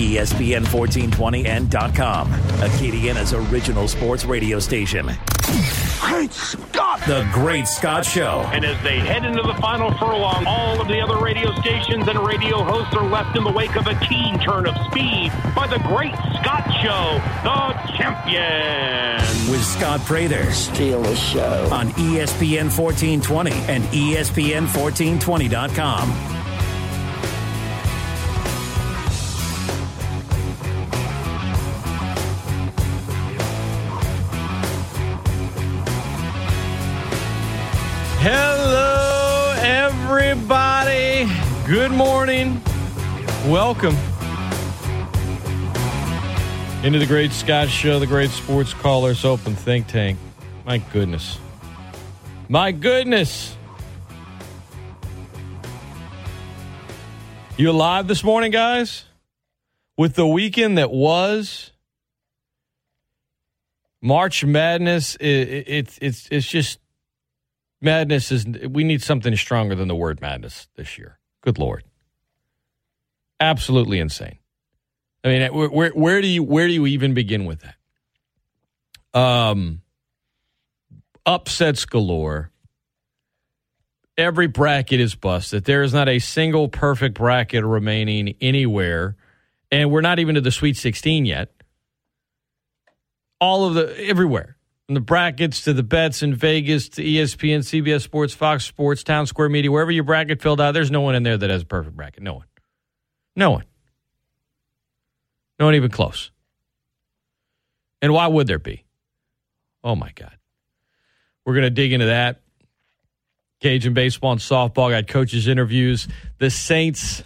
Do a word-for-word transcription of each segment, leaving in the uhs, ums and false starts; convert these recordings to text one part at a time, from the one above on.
E S P N fourteen twenty and dot com, Acadiana's original sports radio station. Great Scott! The Great Scott Show. And as they head into the final furlong, all of the other radio stations and radio hosts are left in the wake of a keen turn of speed by the Great Scott Show, the champion. With Scott Prather. Steal the show. On E S P N fourteen twenty and E S P N fourteen twenty dot com. Hello, everybody. Good morning. Welcome into the Great Scott Show, the Great Sports Callers Open Think Tank. My goodness. My goodness. You alive this morning, guys? With the weekend that was, March Madness, it's it, it, it's it's just... Madness is, we need something stronger than the word madness this year. Good Lord. Absolutely insane. I mean, where, where do you, where do you even begin with that? Um, upsets galore. Every bracket is busted. There is not a single perfect bracket remaining anywhere. And we're not even to the Sweet sixteen yet. All of the, everywhere. From the brackets to the bets in Vegas to E S P N, C B S Sports, Fox Sports, Town Square Media, wherever your bracket filled out, there's no one in there that has a perfect bracket. No one. No one. No one even close. And why would there be? Oh, my God. We're going to dig into that. Cajun baseball and softball got coaches' interviews. The Saints.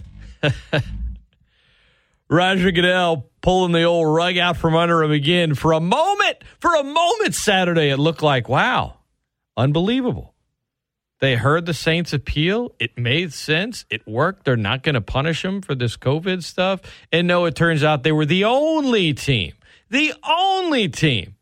Roger Goodell pulling the old rug out from under him again. For a moment, for a moment Saturday, it looked like, wow, unbelievable. They heard the Saints' appeal. It made sense. It worked. They're not going to punish them for this COVID stuff. And no, it turns out they were the only team, the only team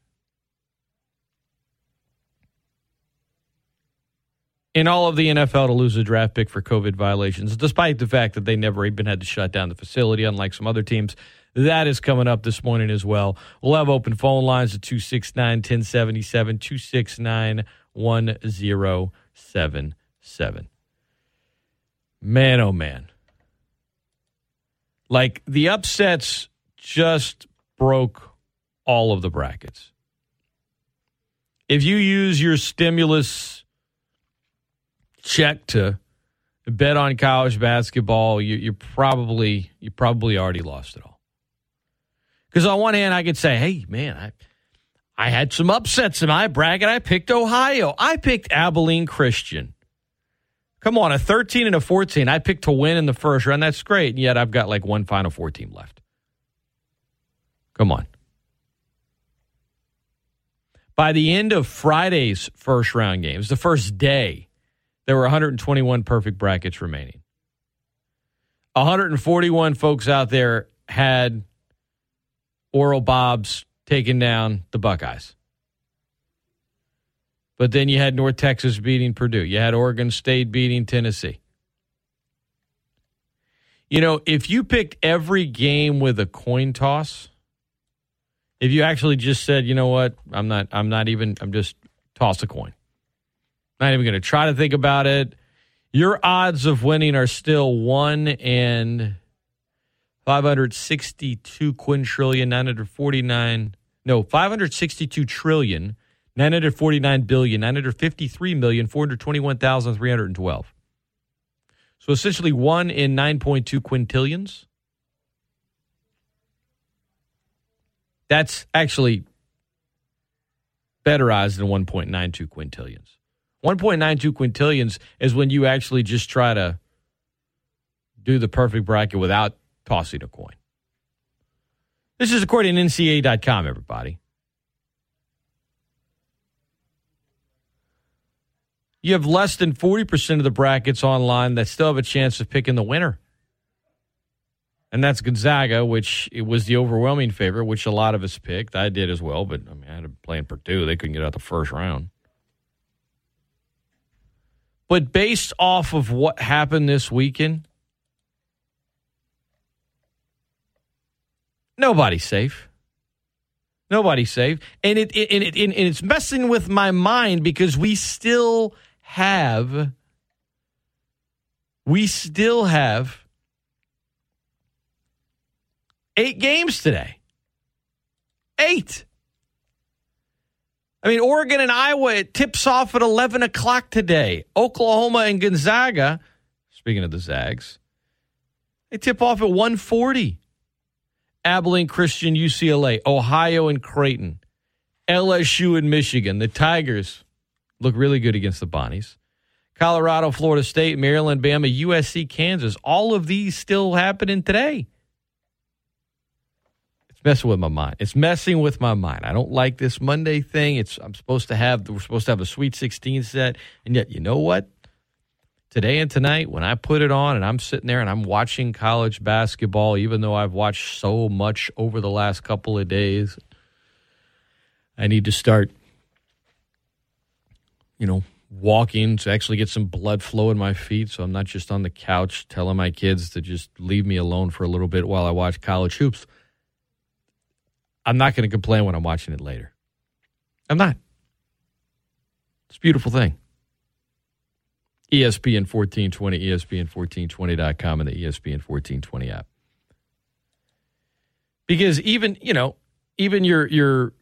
in all of the N F L to lose a draft pick for COVID violations, despite the fact that they never even had to shut down the facility, unlike some other teams. That is coming up this morning as well. We'll have open phone lines at two six nine, one oh seven seven, two six nine, one oh seven seven. Man, oh, man. Like, the upsets just broke all of the brackets. If you use your stimulus check to bet on college basketball, you you probably you probably already lost it all. Because on one hand, I could say, hey, man, I I had some upsets in my bracket. I picked Ohio. I picked Abilene Christian. Come on, a thirteen and a fourteen. I picked to win in the first round. That's great. And yet I've got like one Final Four team left. Come on. By the end of Friday's first round games, the first day, there were one hundred twenty-one perfect brackets remaining. one hundred forty-one folks out there had Oral Bobs taking down the Buckeyes. But then you had North Texas beating Purdue. You had Oregon State beating Tennessee. You know, if you picked every game with a coin toss, if you actually just said, you know what, I'm not, I'm not even, I'm just toss a coin. Not even going to try to think about it. Your odds of winning are still one and five hundred sixty-two quintillion, nine hundred forty-nine, no, five hundred sixty-two trillion, nine hundred forty-nine billion, nine hundred fifty-three million, four hundred twenty-one thousand, three hundred twelve. So essentially one in nine point two quintillions. That's actually better odds than one point nine two quintillions. one point nine two quintillions is when you actually just try to do the perfect bracket without tossing a coin. This is according to N C A A dot com, everybody. You have less than forty percent of the brackets online that still have a chance of picking the winner. And that's Gonzaga, which it was the overwhelming favorite, which a lot of us picked. I did as well, but I mean, I had to play in Purdue. They couldn't get out the first round. But based off of what happened this weekend, Nobody's safe. Nobody's safe. And it, it, and it and it's messing with my mind because we still have we still have eight games today. Eight. I mean, Oregon and Iowa, it tips off at eleven o'clock today. Oklahoma and Gonzaga, speaking of the Zags, they tip off at one forty. Abilene Christian, U C L A, Ohio and Creighton, L S U and Michigan. The Tigers look really good against the Bonnies. Colorado, Florida State, Maryland, Bama, U S C, Kansas. All of these still happening today. Messing with my mind. It's messing with my mind. I don't like this Monday thing. It's I'm supposed to have we're supposed to have a Sweet sixteen set, and yet you know what? Today and tonight, when I put it on and I'm sitting there and I'm watching college basketball, even though I've watched so much over the last couple of days, I need to start, you know, walking to actually get some blood flow in my feet, so I'm not just on the couch telling my kids to just leave me alone for a little bit while I watch college hoops. I'm not going to complain when I'm watching it later. I'm not. It's a beautiful thing. E S P N fourteen twenty, E S P N fourteen twenty dot com, and the E S P N fourteen twenty app. Because even, you know, even your your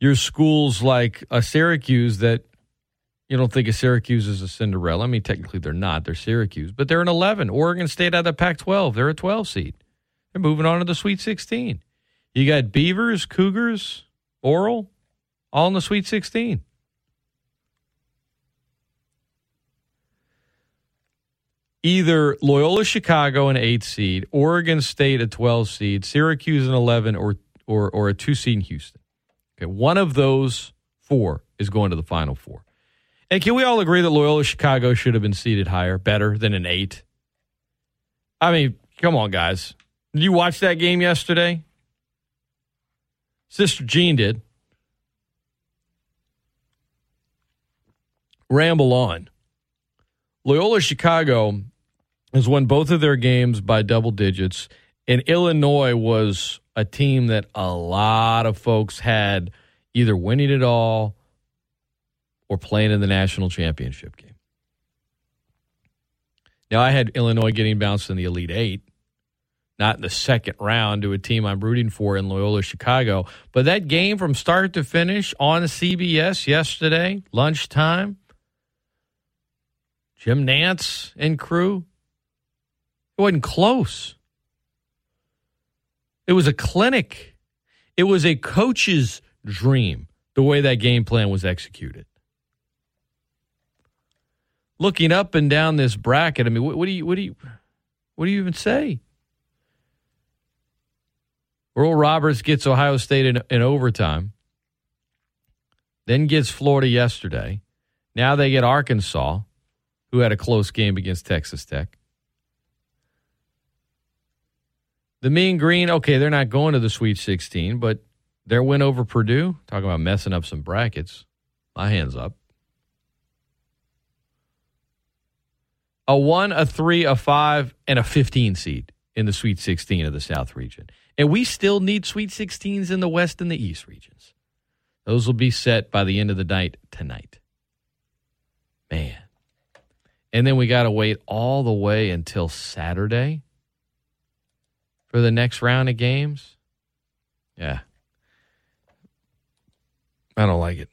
your schools like a Syracuse that you don't think of Syracuse as a Cinderella. I mean, technically they're not. They're Syracuse. But they're an eleven. Oregon State out of the Pac twelve. They're a twelve seed. They're moving on to the Sweet sixteen. You got Beavers, Cougars, Oral, all in the Sweet sixteen. Either Loyola Chicago an eight seed, Oregon State a twelve seed, Syracuse an eleven, or or or a two seed in Houston. Okay, one of those four is going to the Final Four. And can we all agree that Loyola Chicago should have been seeded higher, better than an eight? I mean, come on, guys. Did you watch that game yesterday? Sister Jean did. Ramble on. Loyola Chicago has won both of their games by double digits, and Illinois was a team that a lot of folks had either winning it all or playing in the national championship game. Now, I had Illinois getting bounced in the Elite Eight. Not in the second round to a team I'm rooting for in Loyola Chicago. But that game from start to finish on C B S yesterday, lunchtime, Jim Nantz and crew, it wasn't close. It was a clinic. It was a coach's dream, the way that game plan was executed. Looking up and down this bracket, I mean, what, what do you, what do you, what do you even say? Oral Roberts gets Ohio State in, in overtime, then gets Florida yesterday. Now they get Arkansas, who had a close game against Texas Tech. The Mean Green, okay, they're not going to the Sweet sixteen, but their win over Purdue, talking about messing up some brackets, my hand's up. A one, a three, a five, and a fifteen seed in the Sweet sixteen of the South region. And we still need Sweet sixteens in the West and the East regions. Those will be set by the end of the night tonight. Man. And then we got to wait all the way until Saturday for the next round of games. Yeah. I don't like it.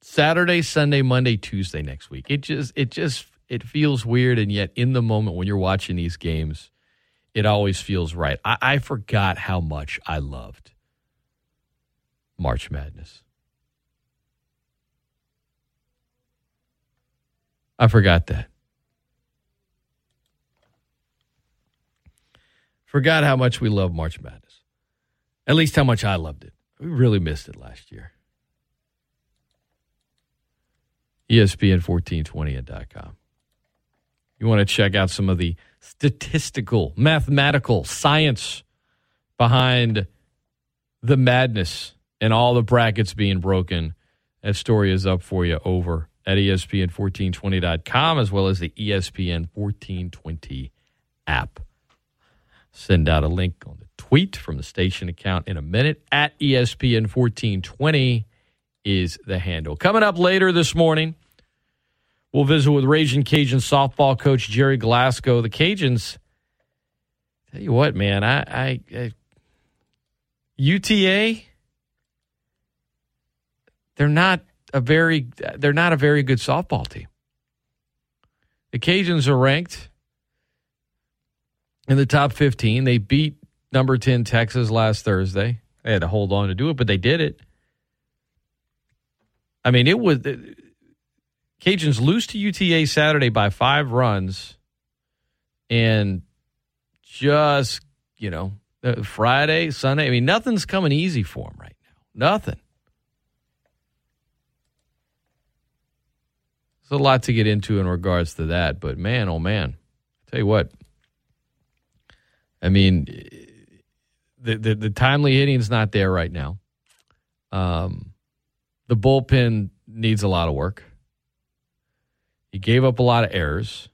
Saturday, Sunday, Monday, Tuesday next week. It just, it just, it feels weird. And yet in the moment when you're watching these games, it always feels right. I, I forgot how much I loved March Madness. I forgot that. Forgot how much we love March Madness. At least how much I loved it. We really missed it last year. E S P N fourteen twenty dot com. You want to check out some of the statistical, mathematical science behind the madness and all the brackets being broken. That story is up for you over at E S P N fourteen twenty dot com as well as the E S P N fourteen twenty app. send out a link on the tweet from the station account in a minute. At E S P N fourteen twenty is the handle. Coming up later this morning, we'll visit with Ragin' Cajun softball coach Gerry Glasco. The Cajuns, tell you what, man, I, I, I U T A, they're not a very they're not a very good softball team. The Cajuns are ranked in the top fifteen. They beat number ten Texas last Thursday. They had to hold on to do it, but they did it. I mean, it was it, Cajuns lose to U T A Saturday by five runs, and just, you know, Friday, Sunday, I mean, nothing's coming easy for them right now. Nothing. There's a lot to get into in regards to that, but man, oh man, I tell you what, I mean, the the, the timely hitting's not there right now. Um, the bullpen needs a lot of work. You gave up a lot of errors.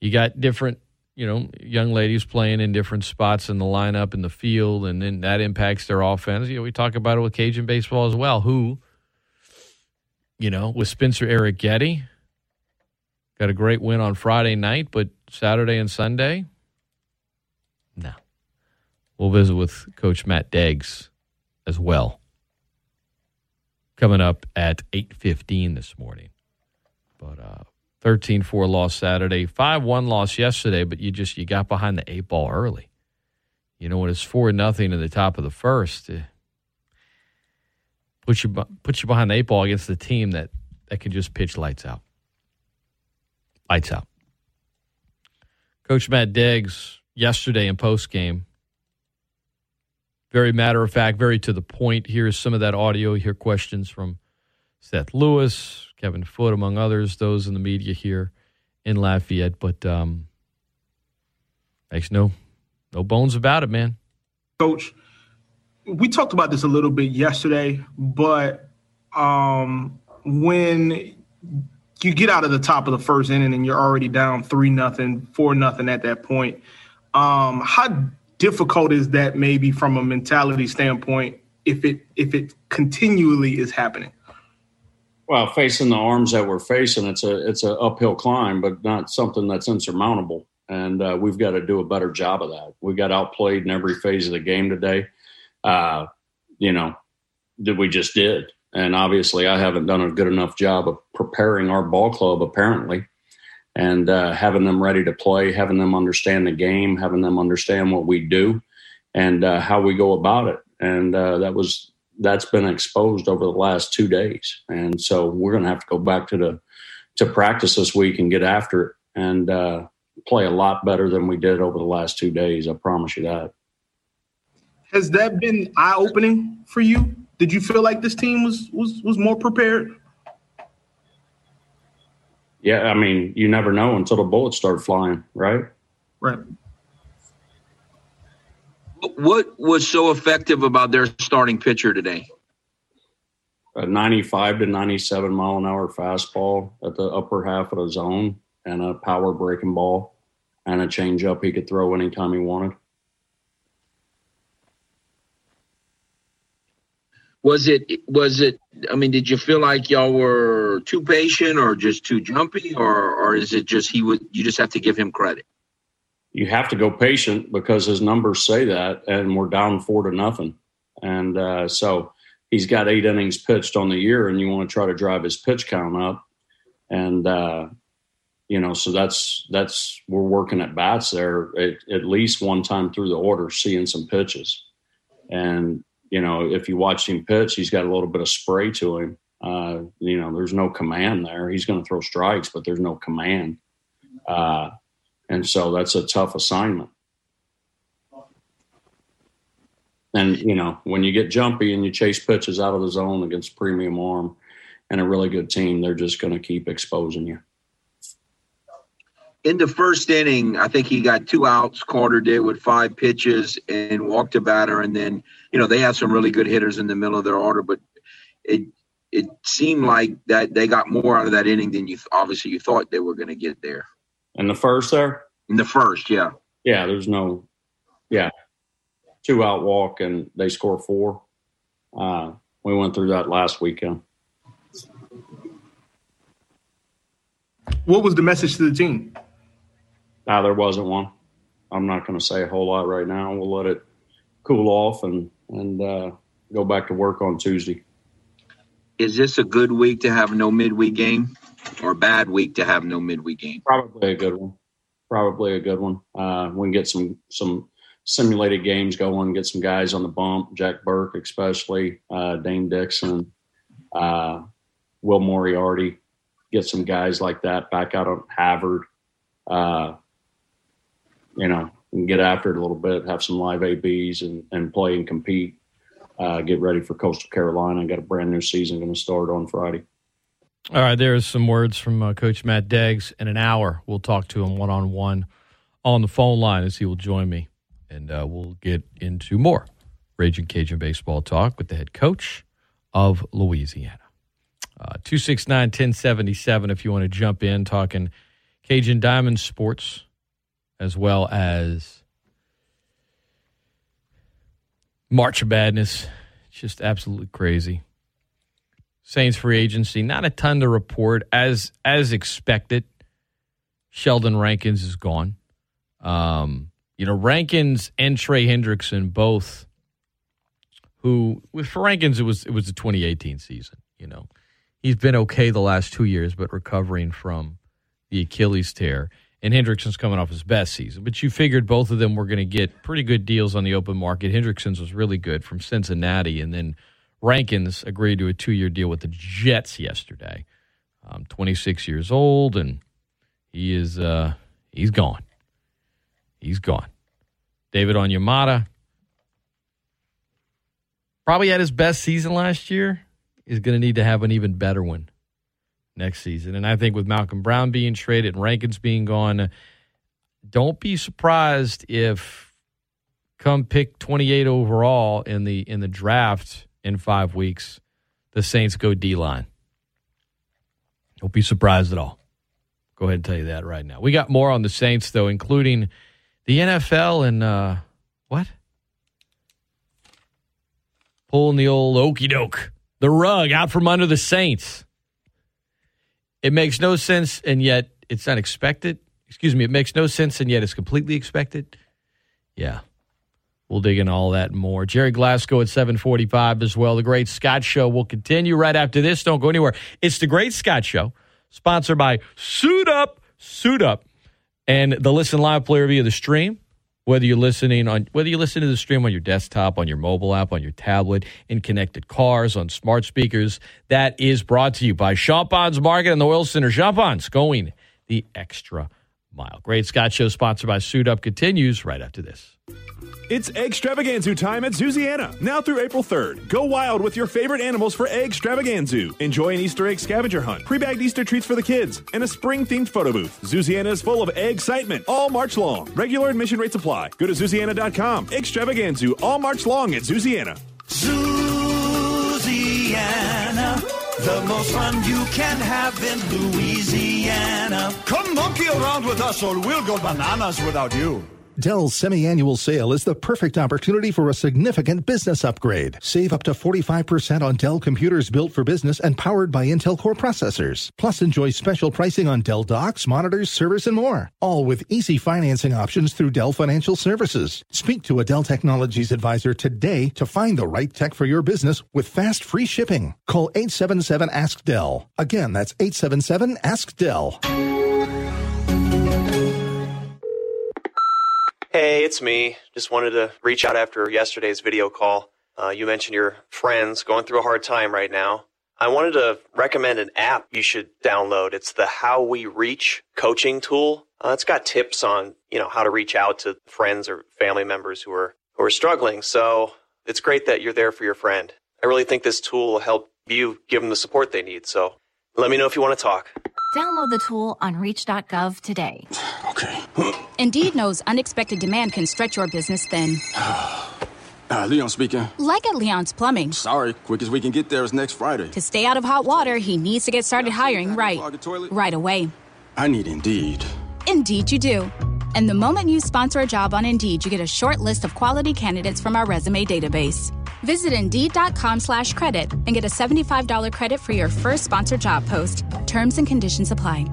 You got different, you know, young ladies playing in different spots in the lineup, in the field, and then that impacts their offense. You know, we talk about it with Cajun baseball as well, who, you know, with Spencer Arrighetti, got a great win on Friday night, but Saturday and Sunday, no. We'll visit with Coach Matt Deggs as well, coming up at eight fifteen this morning. But uh, thirteen four loss Saturday, five one loss yesterday, but you just you got behind the eight ball early. You know, when it's four nothing in the top of the first, it puts you, puts you behind the eight ball against the team that, that can just pitch lights out. Lights out. Coach Matt Deggs yesterday in postgame, very matter of fact, very to the point. Here's some of that audio. Hear questions from Seth Lewis, Kevin Foote, among others, those in the media here in Lafayette. But um, makes no no bones about it, man. Coach, we talked about this a little bit yesterday, but um, when you get out of the top of the first inning and you're already down three nothing, four nothing at that point, um, how difficult is that maybe from a mentality standpoint if it if it continually is happening? Well, facing the arms that we're facing, it's a it's an uphill climb, but not something that's insurmountable. And uh, we've got to do a better job of that. We got outplayed in every phase of the game today. Uh, you know, that we just did. And obviously, I haven't done a good enough job of preparing our ball club, apparently, and uh, having them ready to play, having them understand the game, having them understand what we do, and uh, how we go about it. And uh, that was. That's been exposed over the last two days. And so we're going to have to go back to the to practice this week and get after it and uh, play a lot better than we did over the last two days. I promise you that. Has that been eye-opening for you? Did you feel like this team was was was more prepared? Yeah, I mean, you never know until the bullets start flying, right? Right. What was so effective about their starting pitcher today? A ninety-five to ninety-seven mile an hour fastball at the upper half of the zone and a power breaking ball and a changeup he could throw anytime he wanted. Was it, was it, I mean, did you feel like y'all were too patient or just too jumpy or, or is it just he would, you just have to give him credit? You have to go patient because his numbers say that, and we're down four to nothing. And uh, so he's got eight innings pitched on the year, and you want to try to drive his pitch count up. And, uh, you know, so that's that's we're working at bats there at, at least one time through the order, seeing some pitches. And, you know, if you watch him pitch, he's got a little bit of spray to him. Uh, you know, there's no command there. He's going to throw strikes, but there's no command. Uh And so that's a tough assignment. And, you know, when you get jumpy and you chase pitches out of the zone against premium arm and a really good team, they're just going to keep exposing you. In the first inning, I think he got two outs. Carter did with five pitches and walked a batter. And then, you know, they have some really good hitters in the middle of their order, but it it seemed like that they got more out of that inning than you obviously you thought they were going to get there. In the first there? In the first, yeah. Yeah, there's no Yeah. Two out walk and they score four. Uh, we went through that last weekend. What was the message to the team? No, there wasn't one. I'm not going to say a whole lot right now. We'll let it cool off and, and uh, go back to work on Tuesday. Is this a good week to have no midweek game or a bad week to have no midweek game? Probably a good one. Probably a good one. Uh, we can get some, some simulated games going, get some guys on the bump, Jack Burke especially, uh, Dane Dixon, uh, Will Moriarty, get some guys like that back out on Havard. Uh, you know, and get after it a little bit, have some live A Bs and, and play and compete. Uh, get ready for Coastal Carolina. Got a brand new season going to start on Friday. All right, there's some words from uh, Coach Matt Deggs. In an hour, we'll talk to him one-on-one on the phone line as he will join me, and uh, we'll get into more Raging Cajun baseball talk with the head coach of Louisiana. Uh, two six nine, one oh seven seven if you want to jump in, talking Cajun Diamond Sports as well as March of Madness. It's just absolutely crazy. Saints free agency, not a ton to report. As as expected, Sheldon Rankins is gone. Um, you know, Rankins and Trey Hendrickson both, who, with for Rankins, it was it was the twenty eighteen season. You know, he's been okay the last two years, but recovering from the Achilles tear. And Hendrickson's coming off his best season. But you figured both of them were going to get pretty good deals on the open market. Hendrickson's was really good from Cincinnati. And then Rankins agreed to a two-year deal with the Jets yesterday. Um, twenty-six years old, and he is, uh, he's gone. He's gone. David Onyemata probably had his best season last year. He's going to need to have an even better one next season. And I think with Malcolm Brown being traded and Rankins being gone, don't be surprised if come pick twenty-eight overall in the in the draft in five weeks, the Saints go D-line. Don't be surprised at all. Go ahead and tell you that right now. We got more on the Saints, though, including the N F L and uh, what? Pulling the old okey-doke. The rug out from under the Saints. It makes no sense, and yet it's unexpected. Excuse me, it makes no sense, and yet it's completely expected. Yeah, we'll dig into all that and more. Gerry Glasco at seven forty-five as well. The Great Scott Show will continue right after this. Don't go anywhere. It's The Great Scott Show, sponsored by Suit Up, Suit Up, and the Listen Live player via the stream. Whether you're listening on, whether you listen to the stream on your desktop, on your mobile app, on your tablet, in connected cars, on smart speakers, that is brought to you by Champagne's Market and the Oil Center. Champagne's going the extra mile. Great Scott Show, sponsored by Suit Up, continues right after this. It's Eggstravaganzu time at Zuziana. Now through April third, go wild with your favorite animals for Eggstravaganzu. Enjoy an Easter egg scavenger hunt, pre-bagged Easter treats for the kids, and a spring-themed photo booth. Zuziana is full of egg-citement all March long. Regular admission rates apply. Go to Zuziana dot com. Eggstravaganzu all March long at Zuziana. Zuziana. The most fun you can have in Louisiana. Come monkey around with us or we'll go bananas without you. Dell's semi-annual sale is the perfect opportunity for a significant business upgrade. Save up to forty-five percent on Dell computers built for business and powered by Intel Core processors. Plus, enjoy special pricing on Dell docks, monitors, servers, and more. All with easy financing options through Dell Financial Services. Speak to a Dell Technologies advisor today to find the right tech for your business with fast, free shipping. Call eight seven seven, A S K, D E L L. Again, that's eight seven seven, A S K, D E L L. Hey, it's me. Just wanted to reach out after yesterday's video call. Uh, you mentioned your friends going through a hard time right now. I wanted to recommend an app you should download. It's the How We Reach coaching tool. Uh, it's got tips on, you know, how to reach out to friends or family members who are who are struggling. So it's great that you're there for your friend. I really think this tool will help you give them the support they need. So let me know if you want to talk. Download the tool on reach dot gov today. Okay. Indeed knows unexpected demand can stretch your business thin. Uh, Leon speaking. Like at Leon's Plumbing. Sorry, quickest we can get there is next Friday. To stay out of hot water, he needs to get started hiring right, right away. I need Indeed. Indeed you do. And the moment you sponsor a job on Indeed, you get a short list of quality candidates from our resume database. Visit Indeed.com slash credit and get a seventy-five dollars credit for your first sponsored job post. Terms and conditions apply.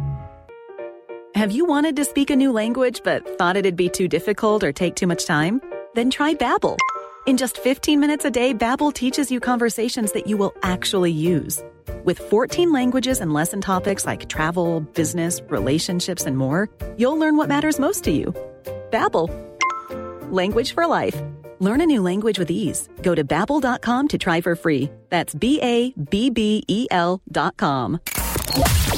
Have you wanted to speak a new language but thought it'd be too difficult or take too much time? Then try Babbel. In just fifteen minutes a day, Babbel teaches you conversations that you will actually use. With fourteen languages and lesson topics like travel, business, relationships, and more, you'll learn what matters most to you. Babbel. Language for life. Learn a new language with ease. Go to Babbel dot com to try for free. That's B A B B E L dot com.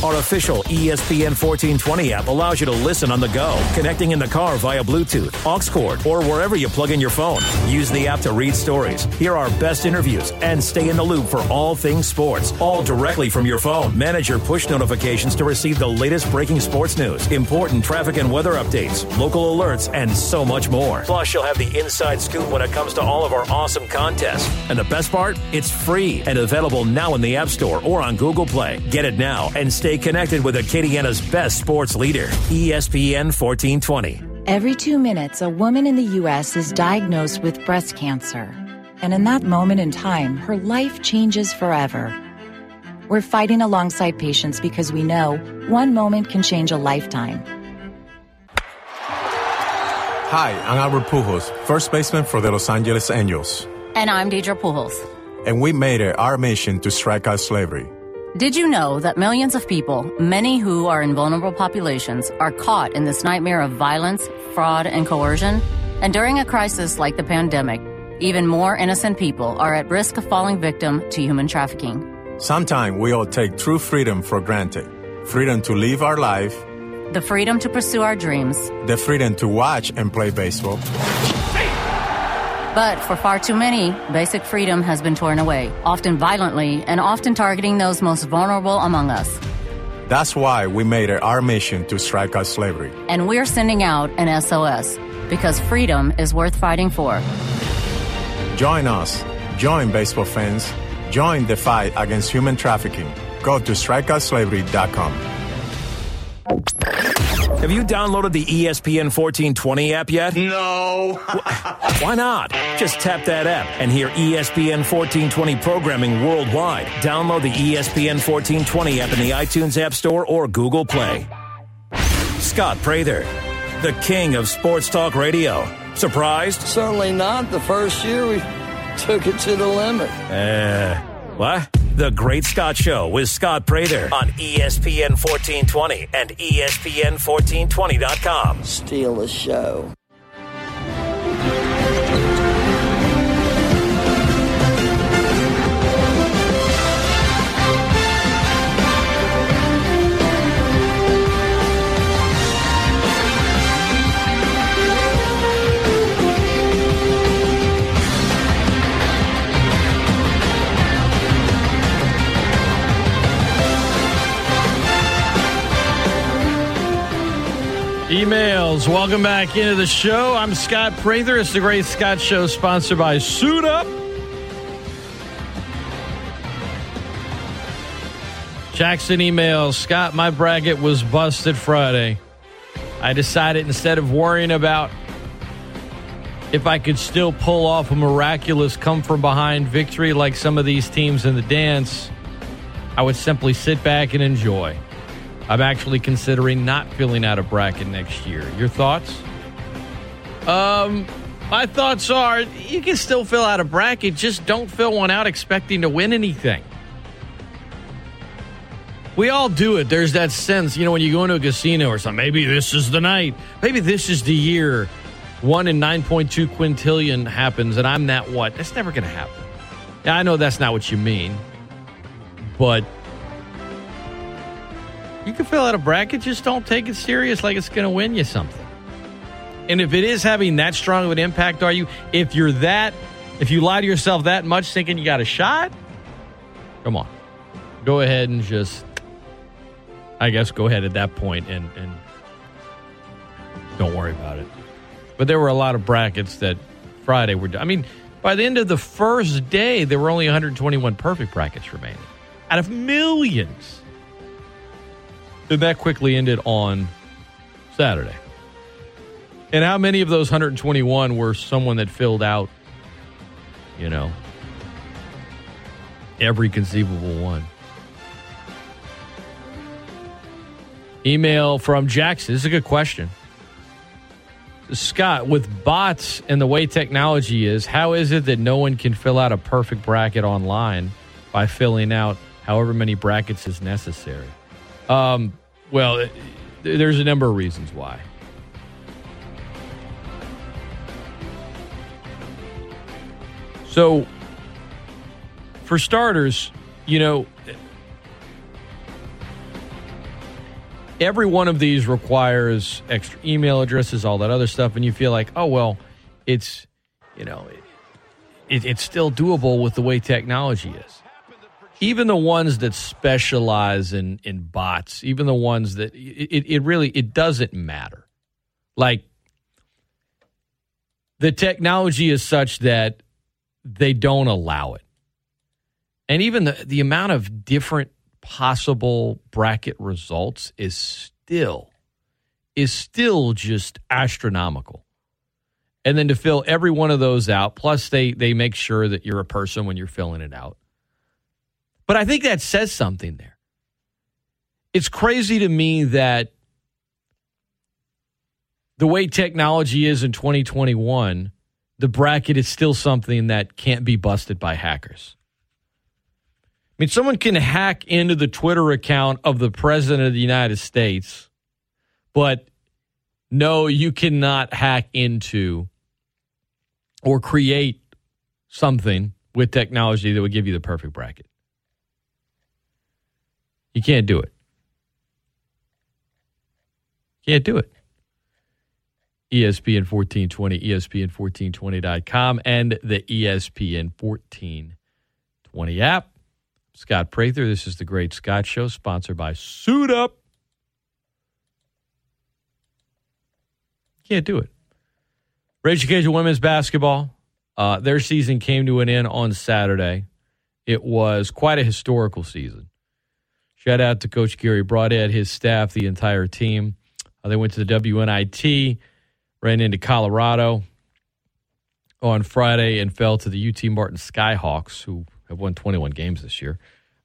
Our official E S P N fourteen twenty app allows you to listen on the go, connecting in the car via Bluetooth, aux cord, or wherever you plug in your phone. Use the app to read stories, hear our best interviews, and stay in the loop for all things sports, all directly from your phone. Manage your push notifications to receive the latest breaking sports news, important traffic and weather updates, local alerts, and so much more. Plus, you'll have the inside scoop when it comes to all of our awesome contests. And the best part? It's free and available now in the App Store or on Google Play. Get it now and stay connected with Acadiana's best sports leader, E S P N fourteen twenty. Every two minutes, a woman in the U S is diagnosed with breast cancer. And in that moment in time, her life changes forever. We're fighting alongside patients because we know one moment can change a lifetime. Hi, I'm Albert Pujols, first baseman for the Los Angeles Angels. And I'm Deidre Pujols. And we made it our mission to strike out slavery. Did you know that millions of people, many who are in vulnerable populations, are caught in this nightmare of violence, fraud, and coercion? And during a crisis like the pandemic, even more innocent people are at risk of falling victim to human trafficking. Sometimes we all take true freedom for granted. Freedom to live our life. The freedom to pursue our dreams. The freedom to watch and play baseball. But for far too many, basic freedom has been torn away, often violently and often targeting those most vulnerable among us. That's why we made it our mission to strike out slavery. And we're sending out an S O S, because freedom is worth fighting for. Join us. Join baseball fans. Join the fight against human trafficking. Go to strike out slavery dot com. Have you downloaded the E S P N fourteen twenty app yet? No. Why not? Just tap that app and hear E S P N fourteen twenty programming worldwide. Download the E S P N fourteen twenty app in the iTunes App Store or Google Play. Scott Prather, the king of sports talk radio. Surprised? Certainly not. The first year we took it to the limit. Uh, what? The Great Scott Show with Scott Prather on E S P N fourteen twenty and E S P N fourteen twenty dot com. Steal the show. Emails. Welcome back into the show. I'm Scott Prather. It's the Great Scott Show, sponsored by Suit Up. Jackson emails. Scott, my bracket was busted Friday. I decided instead of worrying about if I could still pull off a miraculous come from behind victory like some of these teams in the dance, I would simply sit back and enjoy. I'm actually considering not filling out a bracket next year. Your thoughts? Um, my thoughts are you can still fill out a bracket. Just don't fill one out expecting to win anything. We all do it. There's that sense, you know, when you go into a casino or something, maybe this is the night. Maybe this is the year one in nine point two quintillion happens, and I'm that what? That's never going to happen. Now, I know that's not what you mean, but you can fill out a bracket, just don't take it serious like it's going to win you something. And if it is having that strong of an impact, are you? If you're that, if you lie to yourself that much thinking you got a shot, come on. Go ahead and just, I guess, go ahead at that point and, and don't worry about it. But there were a lot of brackets that Friday were, I mean, by the end of the first day, there were only one hundred twenty-one perfect brackets remaining out of millions. That quickly ended on Saturday. And how many of those one hundred twenty-one were someone that filled out, you know, every conceivable one? Email from Jackson. This is a good question. Scott, with bots and the way technology is, how is it that no one can fill out a perfect bracket online by filling out however many brackets is necessary? Um, well, it, there's a number of reasons why. So, for starters, you know, every one of these requires extra email addresses, all that other stuff, and you feel like, oh, well, it's, you know, it, it, it's still doable with the way technology is. Even the ones that specialize in, in bots, even the ones that, it, it really, it doesn't matter. Like, the technology is such that they don't allow it. And even the, the amount of different possible bracket results is still is still just astronomical. And then to fill every one of those out, plus they they make sure that you're a person when you're filling it out. But I think that says something there. It's crazy to me that the way technology is in twenty twenty-one, the bracket is still something that can't be busted by hackers. I mean, someone can hack into the Twitter account of the President of the United States, but no, you cannot hack into or create something with technology that would give you the perfect bracket. You can't do it. Can't do it. E S P N fourteen twenty, E S P N fourteen twenty dot com, and the E S P N fourteen twenty app. Scott Prather, this is The Great Scott Show, sponsored by Suit Up. Can't do it. Rage Cajun women's basketball, uh, their season came to an end on Saturday. It was quite a historical season. Shout out to Coach Gerry Broadhead, his staff, the entire team. Uh, they went to the W N I T, ran into Colorado on Friday, and fell to the U T Martin Skyhawks, who have won twenty-one games this year.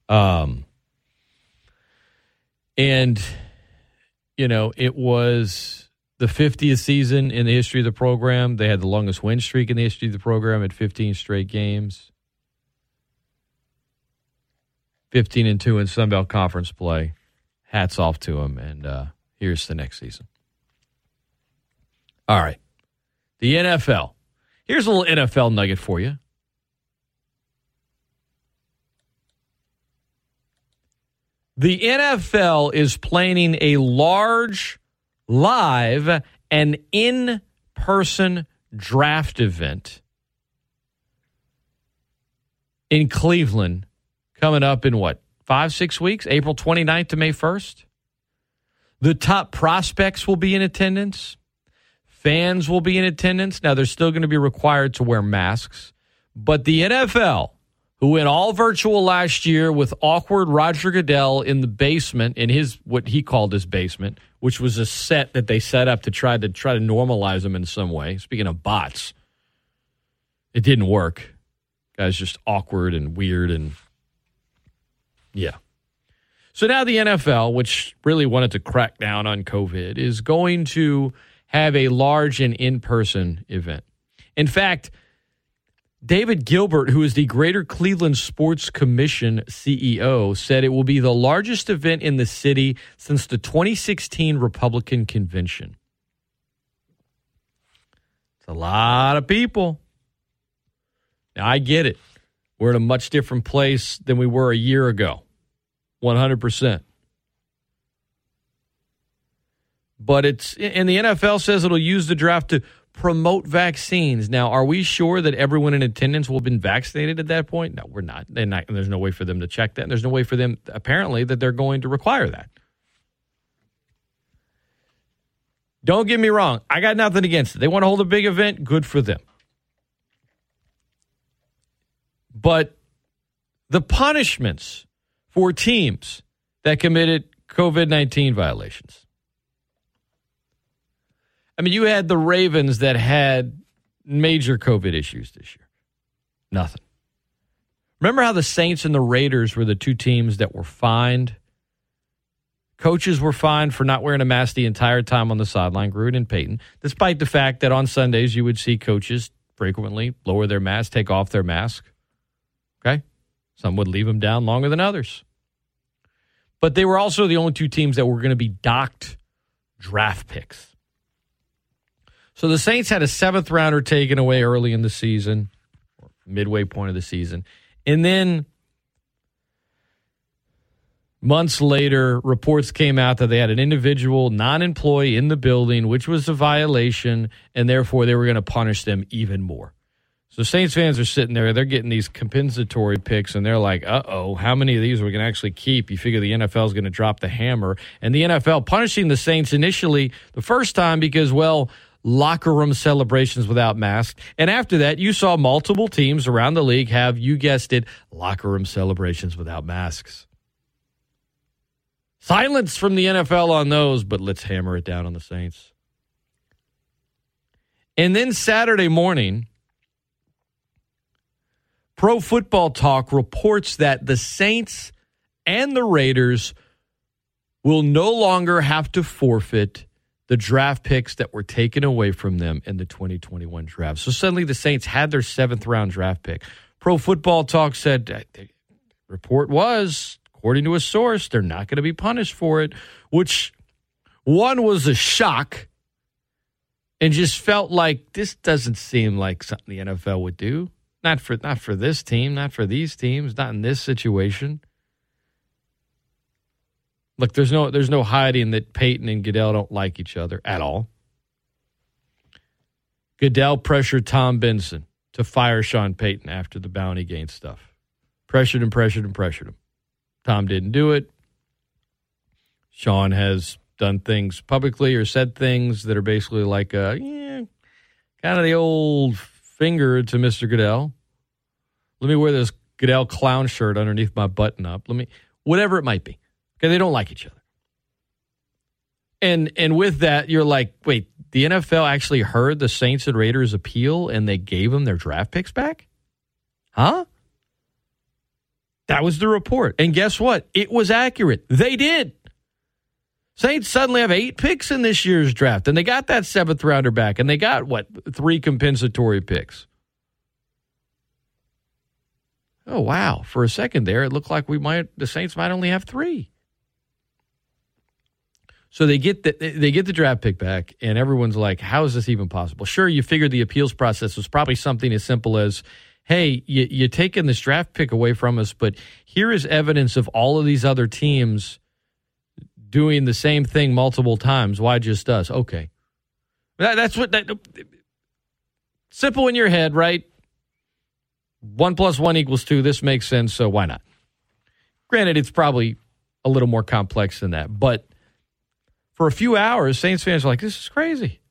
Um, and, you know, it was the fiftieth season in the history of the program. They had the longest win streak in the history of the program at fifteen straight games. fifteen and two in Sunbelt Conference play. Hats off to them, and uh, here's the next season. All right. The N F L. Here's a little N F L nugget for you. The N F L is planning a large, live, and in-person draft event in Cleveland coming up in, what, five, six weeks? April twenty-ninth to May first? The top prospects will be in attendance. Fans will be in attendance. Now, they're still going to be required to wear masks, but the N F L, who went all virtual last year with awkward Roger Goodell in the basement, in his what he called his basement, which was a set that they set up to try to try to normalize him in some way. Speaking of bots, it didn't work. Guy's just awkward and weird, and yeah. So now the N F L, which really wanted to crack down on COVID, is going to have a large and in-person event. In fact, David Gilbert, who is the Greater Cleveland Sports Commission C E O, said it will be the largest event in the city since the twenty sixteen Republican convention. It's a lot of people. Now, I get it. We're in a much different place than we were a year ago, one hundred percent. But it's, and the N F L says it'll use the draft to promote vaccines. Now, are we sure that everyone in attendance will have been vaccinated at that point? No, we're not. They're not, and there's no way for them to check that. And there's no way for them, apparently, that they're going to require that. Don't get me wrong. I got nothing against it. They want to hold a big event. Good for them. But the punishments for teams that committed COVID nineteen violations. I mean, you had the Ravens that had major COVID issues this year. Nothing. Remember how the Saints and the Raiders were the two teams that were fined? Coaches were fined for not wearing a mask the entire time on the sideline, Gruden and Payton, despite the fact that on Sundays you would see coaches frequently lower their mask, take off their mask. Okay? Some would leave them down longer than others. But they were also the only two teams that were going to be docked draft picks. So the Saints had a seventh rounder taken away early in the season, or midway point of the season. And then months later, reports came out that they had an individual non-employee in the building, which was a violation, and therefore they were going to punish them even more. So Saints fans are sitting there, they're getting these compensatory picks, and they're like, uh-oh, how many of these are we going to actually keep? You figure the N F L is going to drop the hammer. And the N F L punishing the Saints initially the first time because, well, locker room celebrations without masks. And after that, you saw multiple teams around the league have, you guessed it, locker room celebrations without masks. Silence from the N F L on those, but let's hammer it down on the Saints. And then Saturday morning, Pro Football Talk reports that the Saints and the Raiders will no longer have to forfeit the draft picks that were taken away from them in the twenty twenty-one draft. So suddenly the Saints had their seventh round draft pick. Pro Football Talk said, the report was, according to a source, they're not going to be punished for it, which one was a shock and just felt like this doesn't seem like something the N F L would do. Not for not for this team, not for these teams, not in this situation. Look, there's no there's no hiding that Payton and Goodell don't like each other at all. Goodell pressured Tom Benson to fire Sean Payton after the bounty gain stuff. Pressured him, pressured him, pressured him. Tom didn't do it. Sean has done things publicly or said things that are basically like a, yeah, kind of the old finger to Mister Goodell. Let me wear this Goodell clown shirt underneath my button up. Let me, whatever it might be. Okay, they don't like each other. And and with that, you're like, wait, the N F L actually heard the Saints and Raiders appeal and they gave them their draft picks back? Huh? That was the report. And guess what? It was accurate. They did. Saints suddenly have eight picks in this year's draft, and they got that seventh rounder back, and they got, what, three compensatory picks. Oh, wow. For a second there, it looked like we might the Saints might only have three. So they get the, they get the draft pick back, and everyone's like, how is this even possible? Sure, you figured the appeals process was probably something as simple as, hey, you, you're taking this draft pick away from us, but here is evidence of all of these other teams doing the same thing multiple times. Why just us? Okay. That, that's what that simple in your head, right? One plus one equals two. This makes sense, so why not? Granted, it's probably a little more complex than that, but for a few hours, Saints fans are like, this is crazy.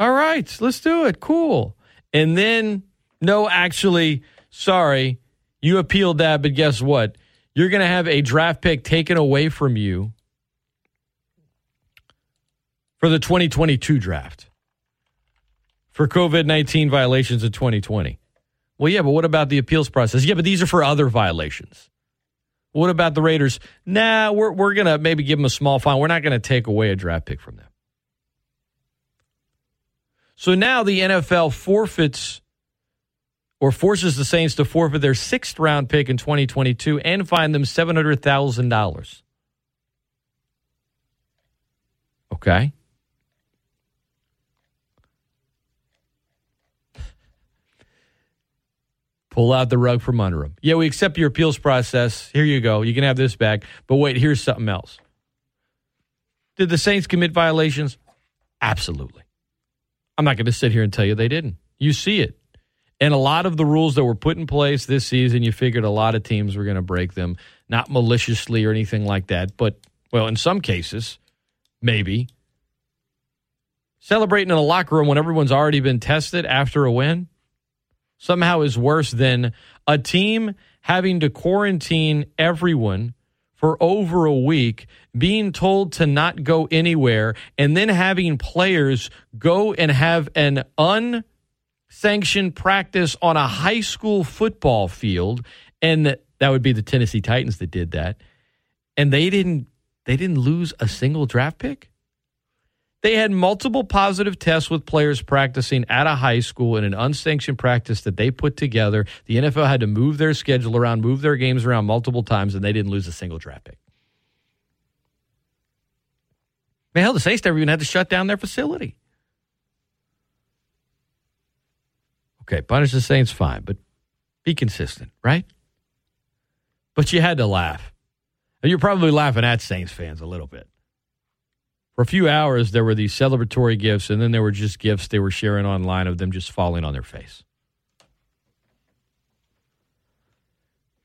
All right, let's do it. Cool. And then, no, actually, sorry, you appealed that, but guess what? You're going to have a draft pick taken away from you for the twenty twenty-two draft for COVID nineteen violations of twenty twenty. Well, yeah, but what about the appeals process? Yeah, but these are for other violations. What about the Raiders? Nah, we're we're going to maybe give them a small fine. We're not going to take away a draft pick from them. So now the N F L forfeits or forces the Saints to forfeit their sixth round pick in twenty twenty-two and fine them seven hundred thousand dollars. Okay. Pull out the rug from under them. Yeah, we accept your appeals process. Here you go. You can have this back. But wait, here's something else. Did the Saints commit violations? Absolutely. I'm not going to sit here and tell you they didn't. You see it. And a lot of the rules that were put in place this season, you figured a lot of teams were going to break them, not maliciously or anything like that, but, well, in some cases, maybe. Celebrating in a locker room when everyone's already been tested after a win somehow is worse than a team having to quarantine everyone for over a week, being told to not go anywhere, and then having players go and have an unsanctioned practice on a high school football field, and that, that would be the Tennessee Titans that did that, and they didn't they didn't lose a single draft pick. They had multiple positive tests with players practicing at a high school in an unsanctioned practice that they put together. The N F L had to move their schedule around, move their games around multiple times, and they didn't lose a single draft pick. Man, hell, the Saints never even had to shut down their facility. Okay, punish the Saints, fine, but be consistent, right? But you had to laugh. You're probably laughing at Saints fans a little bit. For a few hours, there were these celebratory gifts, and then there were just gifts they were sharing online of them just falling on their face.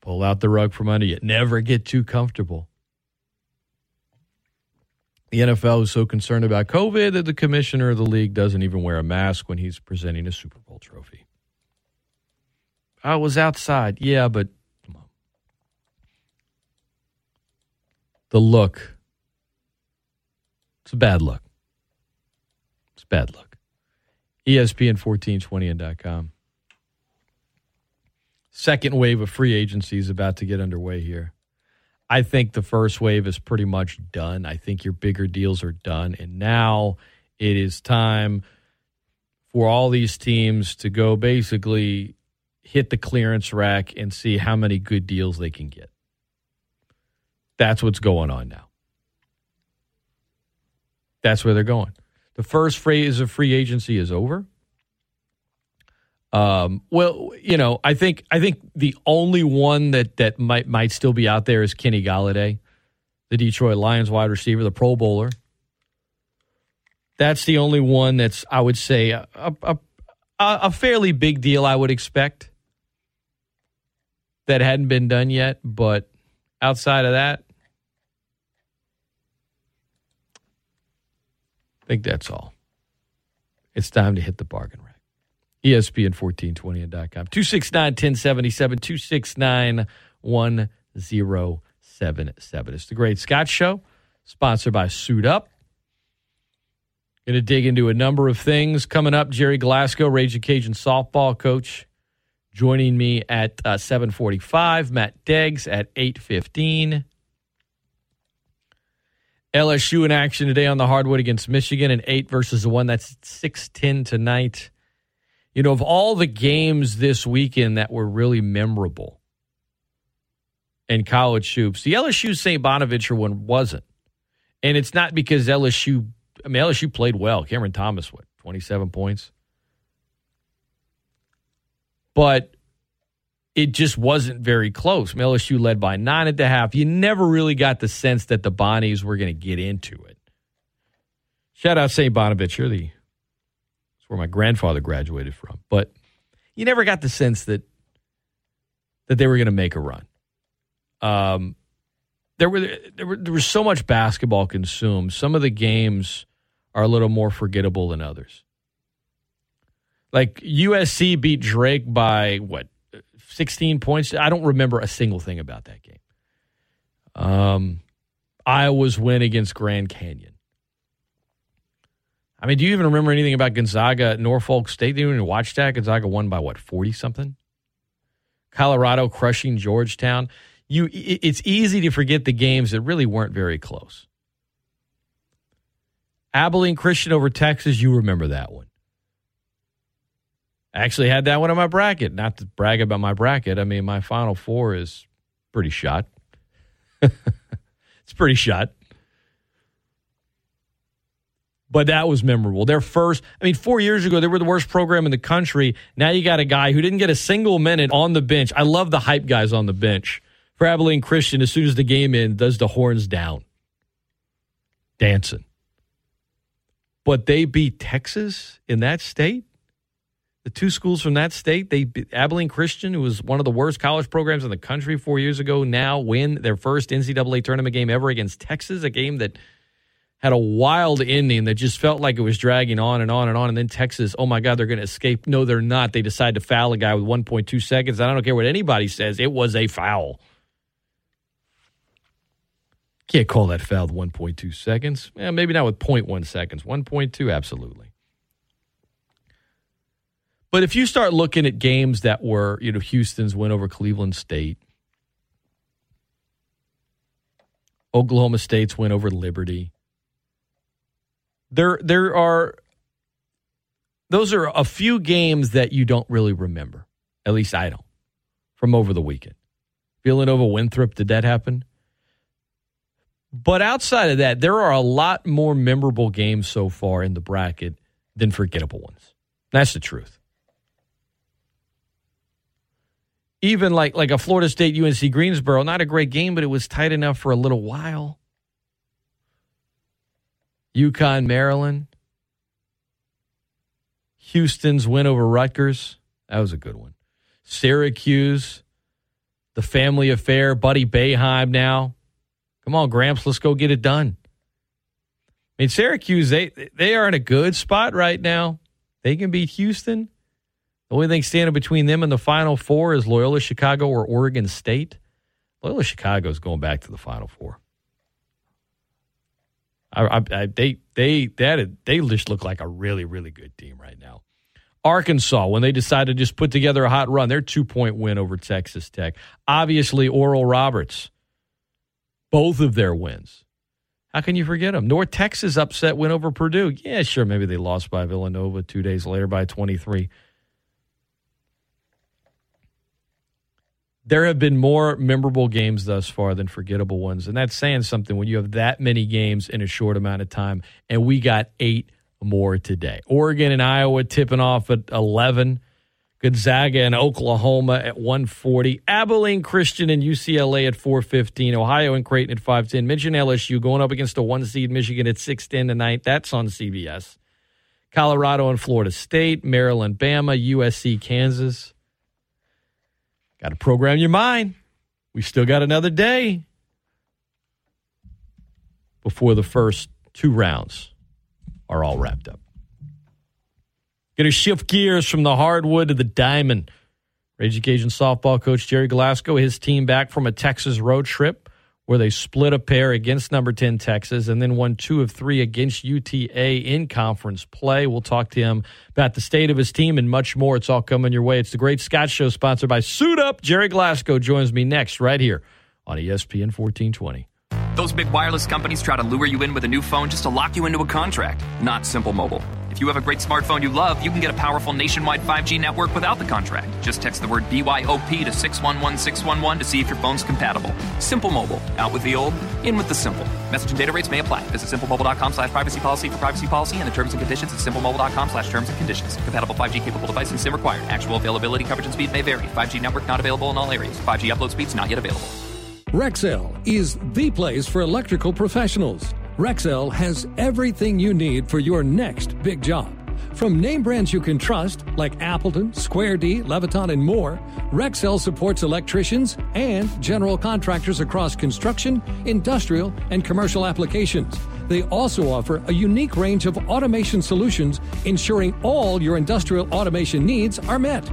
Pull out the rug from under you. Never get too comfortable. The N F L is so concerned about COVID that the commissioner of the league doesn't even wear a mask when he's presenting a Super Bowl trophy. I was outside. Yeah, but come on. The look... It's a bad look. It's a bad look. E S P N fourteen twenty and dot com. Second wave of free agency is about to get underway here. I think the first wave is pretty much done. I think your bigger deals are done. And now it is time for all these teams to go basically hit the clearance rack and see how many good deals they can get. That's what's going on now. That's where they're going. The first phase of free agency is over. Um, well, you know, I think I think the only one that that might might still be out there is Kenny Golladay, the Detroit Lions wide receiver, the Pro Bowler. That's the only one that's, I would say, a a, a fairly big deal, I would expect, that hadn't been done yet. But outside of that, I think that's all. It's time to hit the bargain rack. E S P N fourteen twenty and dot com. two six nine, one oh seven seven, two six nine, one oh seven seven. It's the Great Scott Show, sponsored by Suit Up. Going to dig into a number of things. Coming up, Gerry Glasco, Ragin' Cajun softball coach, joining me at uh, seven forty-five. Matt Deggs at eight fifteen. L S U in action today on the hardwood against Michigan, and eight versus the one. That's six ten tonight. You know, of all the games this weekend that were really memorable in college hoops, the L S U-Saint Bonaventure one wasn't. And it's not because L S U, I mean, L S U played well. Cameron Thomas, what, twenty-seven points? But it just wasn't very close. L S U led by nine at the half. You never really got the sense that the Bonnies were going to get into it. Shout out Saint Bonaventure. The, that's where my grandfather graduated from. But you never got the sense that that they were going to make a run. Um, there were there were there was so much basketball consumed. Some of the games are a little more forgettable than others. Like U S C beat Drake by what? sixteen points. I don't remember a single thing about that game. Um, Iowa's win against Grand Canyon. I mean, do you even remember anything about Gonzaga, Norfolk State? Did you even watch that? Gonzaga won by, what, forty-something? Colorado crushing Georgetown. You, it's easy to forget the games that really weren't very close. Abilene Christian over Texas, you remember that one. Actually had that one in my bracket. Not to brag about my bracket. I mean, my Final Four is pretty shot. It's pretty shot. But that was memorable. Their first, I mean, four years ago, they were the worst program in the country. Now you got a guy who didn't get a single minute on the bench. I love the hype guys on the bench. For Abilene Christian, as soon as the game ends, does the horns down. Dancing. But they beat Texas in that state? The two schools from that state, they Abilene Christian, who was one of the worst college programs in the country four years ago, now win their first N C double A tournament game ever against Texas, a game that had a wild ending that just felt like it was dragging on and on and on. And then Texas, oh, my God, they're going to escape. No, they're not. They decide to foul a guy with one point two seconds. I don't care what anybody says. It was a foul. Can't call that foul with one point two seconds. Eh, maybe not with zero point one seconds. one point two, absolutely. But if you start looking at games that were, you know, Houston's win over Cleveland State, Oklahoma State's win over Liberty, there there are, those are a few games that you don't really remember. At least I don't, from over the weekend. Villanova Winthrop, did that happen? But outside of that, there are a lot more memorable games so far in the bracket than forgettable ones. That's the truth. Even like, like a Florida State U N C Greensboro, not a great game, but it was tight enough for a little while. UConn, Maryland. Houston's win over Rutgers. That was a good one. Syracuse. The family affair. Buddy Boeheim now. Come on, Gramps, let's go get it done. I mean, Syracuse, they they are in a good spot right now. They can beat Houston. The only thing standing between them and the Final Four is Loyola Chicago or Oregon State. Loyola Chicago is going back to the Final Four. I, I, I, they they that they just look like a really, really good team right now. Arkansas, when they decided to just put together a hot run, their two-point win over Texas Tech. Obviously, Oral Roberts. Both of their wins. How can you forget them? North Texas upset win over Purdue. Yeah, sure, maybe they lost by Villanova two days later by twenty-three. There have been more memorable games thus far than forgettable ones, and that's saying something when you have that many games in a short amount of time, and we got eight more today. Oregon and Iowa tipping off at eleven. Gonzaga and Oklahoma at one forty. Abilene Christian and U C L A at four fifteen. Ohio and Creighton at five ten. Mention L S U going up against a one-seed Michigan at six ten tonight. That's on C B S. Colorado and Florida State. Maryland, Bama. U S C, Kansas. Got to program your mind. We've still got another day before the first two rounds are all wrapped up. Going to shift gears from the hardwood to the diamond. Rage Cajun softball coach Gerry Glasco, his team back from a Texas road trip where they split a pair against number ten Texas and then won two of three against U T A in conference play. We'll talk to him about the state of his team and much more. It's all coming your way. It's the Great Scott Show, sponsored by Suit Up. Gerry Glasco joins me next right here on E S P N fourteen twenty. Those big wireless companies try to lure you in with a new phone just to lock you into a contract. Not Simple Mobile. If you have a great smartphone you love, you can get a powerful nationwide five G network without the contract. Just text the word B Y O P to six one one six one one to see if your phone's compatible. Simple Mobile. Out with the old, in with the simple. Message and data rates may apply. Visit simplemobile.com slash privacy policy for privacy policy and the terms and conditions at simplemobile.com slash terms and conditions. Compatible five G capable device and SIM required. Actual availability, coverage, and speed may vary. five G network not available in all areas. five G upload speeds not yet available. Rexel is the place for electrical professionals. Rexel has everything you need for your next big job. From name brands you can trust, like Appleton, Square D, Leviton, and more, Rexel supports electricians and general contractors across construction, industrial, and commercial applications. They also offer a unique range of automation solutions, ensuring all your industrial automation needs are met.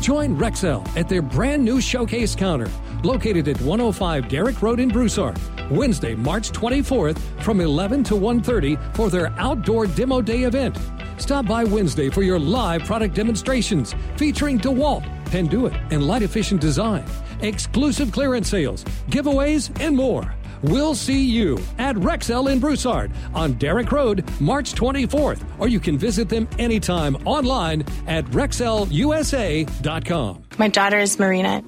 Join Rexel at their brand new showcase counter, located at one oh five Derrick Road in Broussard, Wednesday, March twenty-fourth from eleven to one thirty for their Outdoor Demo Day event. Stop by Wednesday for your live product demonstrations featuring DeWalt, Panduit, and Light Efficient Design, exclusive clearance sales, giveaways, and more. We'll see you at Rexel in Broussard on Derrick Road, March twenty-fourth, or you can visit them anytime online at Rexel U S A dot com. My daughter is Marina.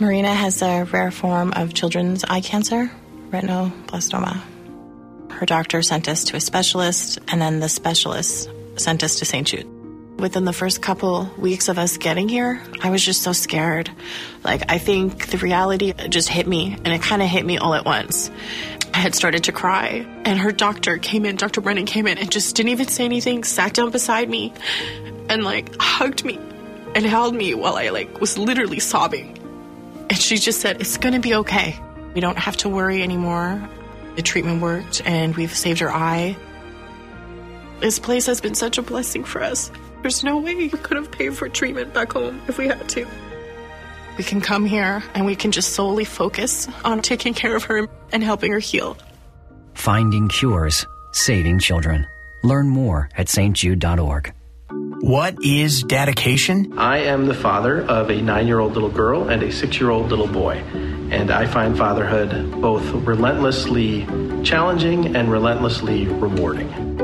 Marina has a rare form of children's eye cancer, retinoblastoma. Her doctor sent us to a specialist, and then the specialist sent us to Saint Jude. Within the first couple weeks of us getting here, I was just so scared. Like, I think the reality just hit me, and it kind of hit me all at once. I had started to cry, and her doctor came in, Doctor Brennan came in, and just didn't even say anything, sat down beside me, and, like, hugged me and held me while I, like, was literally sobbing. And she just said, it's going to be okay. We don't have to worry anymore. The treatment worked, and we've saved her eye. This place has been such a blessing for us. There's no way we could have paid for treatment back home if we had to. We can come here and we can just solely focus on taking care of her and helping her heal. finding cures, saving children. Learn more at st jude dot org. What is dedication? I am the father of a nine-year-old little girl and a six-year-old little boy. And I find fatherhood both relentlessly challenging and relentlessly rewarding.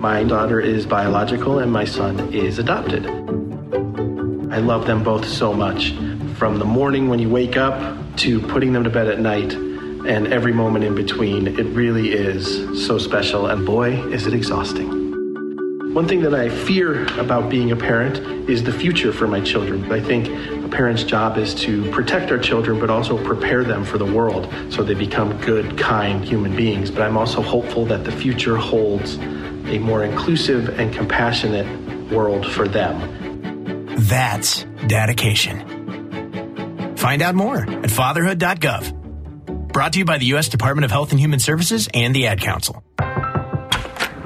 My daughter is biological and my son is adopted. I love them both so much. From the morning when you wake up to putting them to bed at night and every moment in between, it really is so special. And boy, is it exhausting. One thing that I fear about being a parent is the future for my children. I think a parent's job is to protect our children, but also prepare them for the world so they become good, kind human beings. But I'm also hopeful that the future holds a more inclusive and compassionate world for them. That's dedication. Find out more at fatherhood dot gov. Brought to you by the U S Department of Health and Human Services and the Ad Council.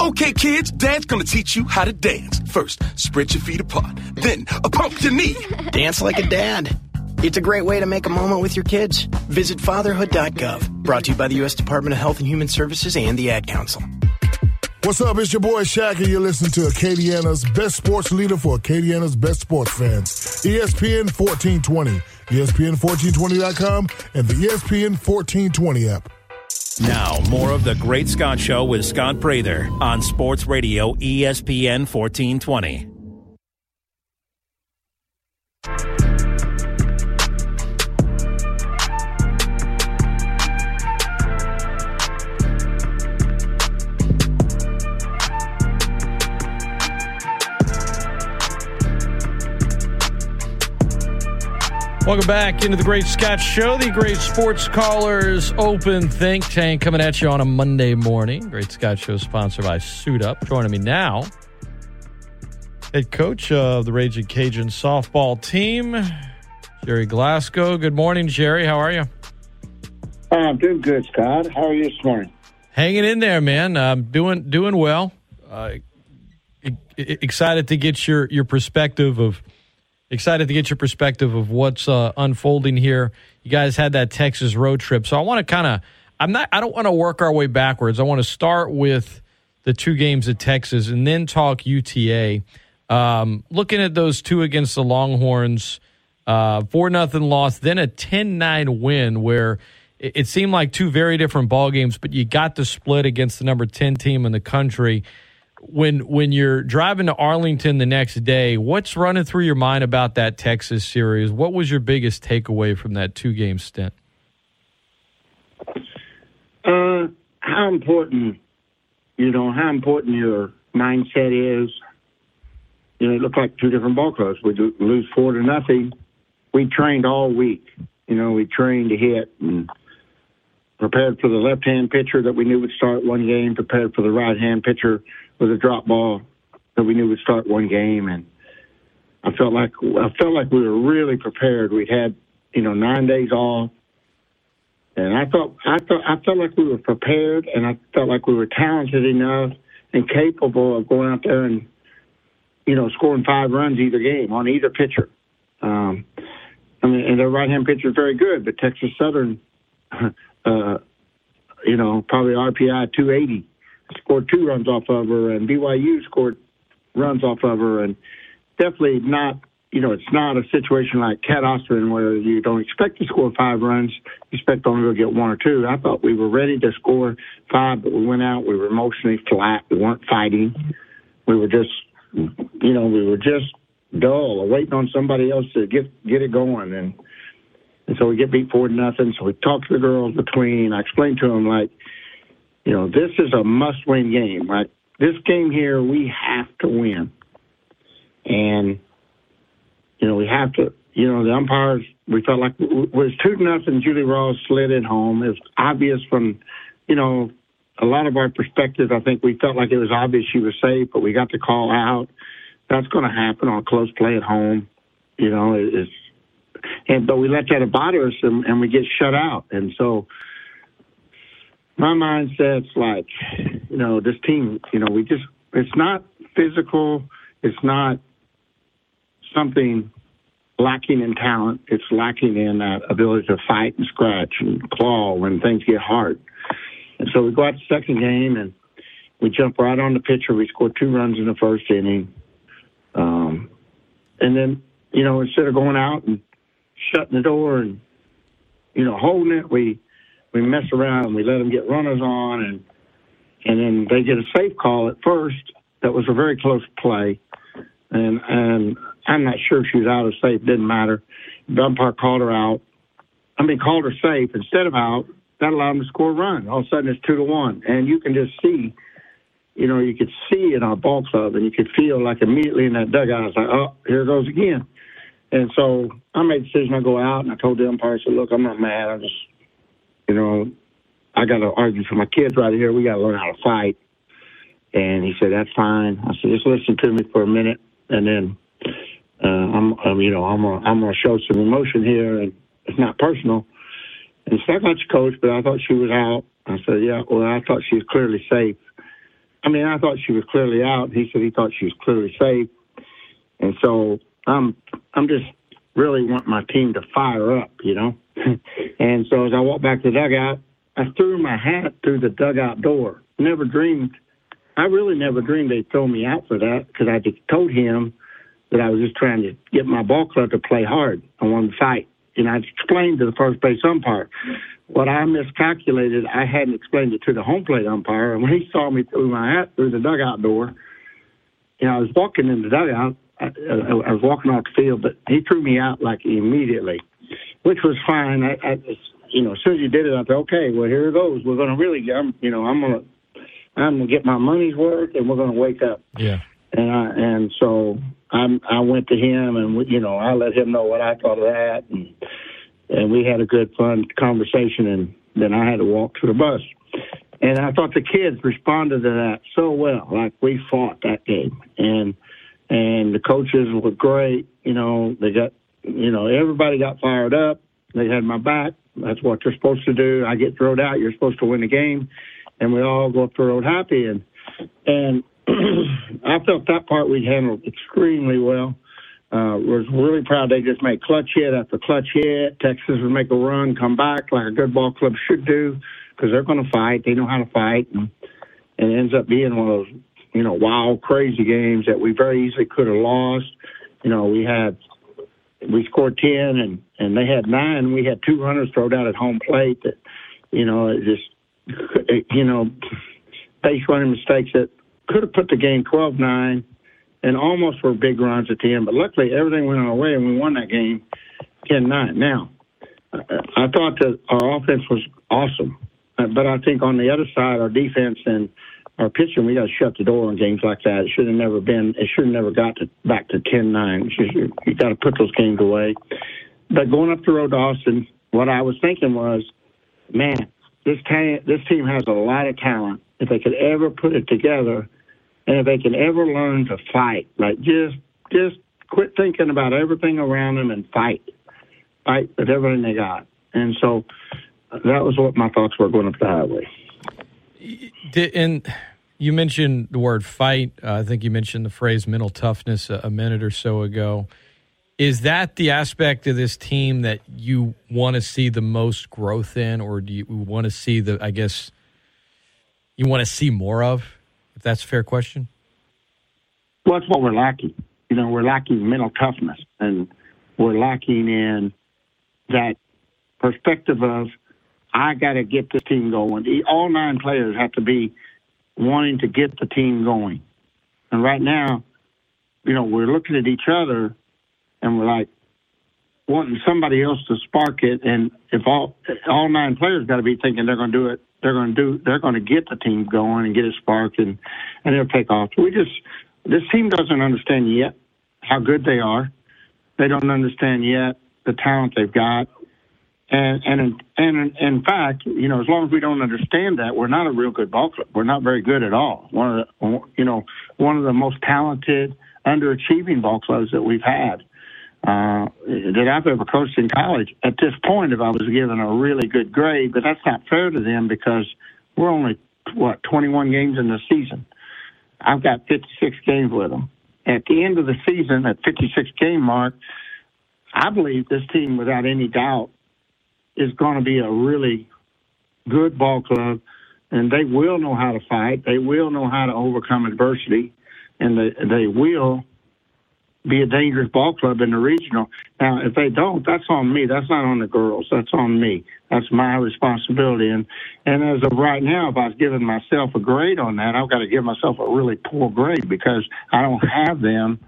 Okay, kids, Dad's gonna teach you how to dance. First, spread your feet apart, then a pump your knee. Dance like a dad. It's a great way to make a moment with your kids. Visit fatherhood dot gov. Brought to you by the U S Department of Health and Human Services and the Ad Council. What's up? It's your boy Shaq, and you're listening to Acadiana's best sports leader for Acadiana's best sports fans. E S P N fourteen twenty, E S P N fourteen twenty dot com, and the E S P N fourteen twenty app. Now, more of the Great Scott Show with Scott Prather on Sports Radio E S P N fourteen twenty. Welcome back into the Great Scott Show, the Great Sports Callers Open Think Tank, coming at you on a Monday morning. Great Scott Show sponsored by Suit Up. Joining me now, head coach of the Raging Cajun softball team, Gerry Glasco. Good morning, Gerry. How are you? I'm doing good, Scott. How are you this morning? Hanging in there, man. I'm doing doing well. Uh, excited to get your your perspective of. Excited to get your perspective of what's uh, unfolding here. You guys had that Texas road trip, so I want to kind of. I'm not. I don't want to work our way backwards. I want to start with the two games at Texas and then talk U T A. Um, looking at those two against the Longhorns, four uh, nothing loss, then a ten nine win, where it, it seemed like two very different ball games, but you got the split against the number ten team in the country. When when you're driving to Arlington the next day, what's running through your mind about that Texas series? What was your biggest takeaway from that two-game stint? Uh, how important, you know, how important your mindset is. You know, it looked like two different ball clubs. We lose four to nothing. We trained all week. You know, we trained to hit and prepared for the left-hand pitcher that we knew would start one game, prepared for the right-hand pitcher with a drop ball that we knew would start one game. And I felt like I felt like we were really prepared. We had, you know, nine days off, and I thought I thought I felt like we were prepared, and I felt like we were talented enough and capable of going out there and, you know, scoring five runs either game on either pitcher. Um, I mean, and their right-hand pitcher is very good, but Texas Southern, uh, you know, probably R P I two eighty. Scored two runs off of her, and B Y U scored runs off of her, and definitely not, you know, it's not a situation like Cat Austin where you don't expect to score five runs, you expect only to get one or two. I thought we were ready to score five, but we went out, we were emotionally flat, we weren't fighting, we were just, you know, we were just dull or waiting on somebody else to get get it going, and and so we get beat four to nothing. So we talked to the girls between. I explained to them, like, you know, this is a must-win game. Like, this game here, we have to win. And, you know, we have to, you know, the umpires, we felt like it was two to nothing. Julie Rawls slid it home. It's obvious from, you know, a lot of our perspective, I think we felt like it was obvious she was safe, but we got the call out. That's going to happen on a close play at home. You know, it's, and but we let that bother us, and, and we get shut out. And so my mindset's like, you know, this team, you know, we just, it's not physical. It's not something lacking in talent. It's lacking in that ability to fight and scratch and claw when things get hard. And so we go out to the second game, and we jump right on the pitcher. We score two runs in the first inning. Um, and then, you know, instead of going out and shutting the door and, you know, holding it, we we mess around. We let them get runners on, and and then they get a safe call at first that was a very close play. And, and I'm not sure if she was out of safe. Didn't matter. The umpire called her out. I mean, called her safe instead of out. That allowed them to score a run. All of a sudden, it's two to one, and you can just see, you know, you could see in our ball club, and you could feel like immediately in that dugout, I was like, oh, here goes again. And so I made a decision. I go out, and I told the umpire, I said, look, I'm not mad. I'm just, you know, I got to argue for my kids right here. We got to learn how to fight. And he said, that's fine. I said, just listen to me for a minute, and then uh, I'm, I'm, you know, I'm gonna, I'm gonna show some emotion here, and it's not personal. And so I got your coach, but I thought she was out. I said, yeah, well, I thought she was clearly safe. I mean, I thought she was clearly out. He said he thought she was clearly safe. And so I'm I'm just really want my team to fire up, you know. And so as I walked back to the dugout, I threw my hat through the dugout door. Never dreamed. I really never dreamed they'd throw me out for that, because I just told him that I was just trying to get my ball club to play hard. I wanted to fight. And I explained to the first base umpire what I miscalculated. I hadn't explained it to the home plate umpire. And when he saw me through my hat through the dugout door, you know, I was walking in the dugout. I, I, I was walking off the field, but he threw me out like immediately, which was fine. I, I you know, as soon as he did it, I thought, okay, well, here it goes. We're going to really, I'm, you know, I'm going to, I'm going to get my money's worth, and we're going to wake up. Yeah. And I, and so I I went to him, and, you know, I let him know what I thought of that. And, and we had a good, fun conversation, and then I had to walk to the bus. And I thought the kids responded to that so well. Like, we fought that game. And and the coaches were great. You know, they got, you know, everybody got fired up. They had my back. That's what they're supposed to do. I get thrown out. You're supposed to win the game. And we all go up the road happy. And, and, I felt that part we handled extremely well. Uh, was really proud they just made clutch hit after clutch hit. Texas would make a run, come back like a good ball club should do, because they're going to fight. They know how to fight. And, and it ends up being one of those, you know, wild, crazy games that we very easily could have lost. You know, we had, we scored ten and, and they had nine. We had two runners thrown out at home plate that, you know, it just, it, you know, base running mistakes that could have put the game twelve nine, and almost were big runs at the end. But luckily, everything went our way, and we won that game ten nine. Now, I thought that our offense was awesome. But I think on the other side, our defense and our pitching, we got to shut the door on games like that. It should have never been – it should have never got to, back to ten nine. You got to put those games away. But going up the road to Austin, what I was thinking was, man, this team, this team has a lot of talent. If they could ever put it together, and if they can ever learn to fight, like just just quit thinking about everything around them and fight, fight with everything they got. And so that was what my thoughts were going up the highway. And you mentioned the word fight. Uh, I think you mentioned the phrase mental toughness a, a minute or so ago. Is that the aspect of this team that you want to see the most growth in, or do you want to see the, I guess, you want to see more of, if that's a fair question? Well, that's what we're lacking. You know, we're lacking mental toughness, and we're lacking in that perspective of, I got to get this team going. All nine players have to be wanting to get the team going. And right now, you know, we're looking at each other, and we're like wanting somebody else to spark it. And if all all nine players got to be thinking they're going to do it, They're going to do. They're going to get the team going and get it sparked, and and it'll take off. We just this team doesn't understand yet how good they are. They don't understand yet the talent they've got, And, and and in fact, you know, as long as we don't understand that, we're not a real good ball club. We're not very good at all. One of the, you know, one of the most talented, underachieving ball clubs that we've had uh, that I've ever coached in college. At this point, if I was given a really good grade, but that's not fair to them because we're only what twenty-one games in the season. I've got fifty-six games with them. At the end of the season, at fifty-six game mark, I believe this team, without any doubt, is going to be a really good ball club, and they will know how to fight. They will know how to overcome adversity, and they, they will be a dangerous ball club in the regional. Now, if they don't, that's on me. That's not on the girls. That's on me. That's my responsibility. And, and as of right now, if I was giving myself a grade on that, I've got to give myself a really poor grade because I don't have them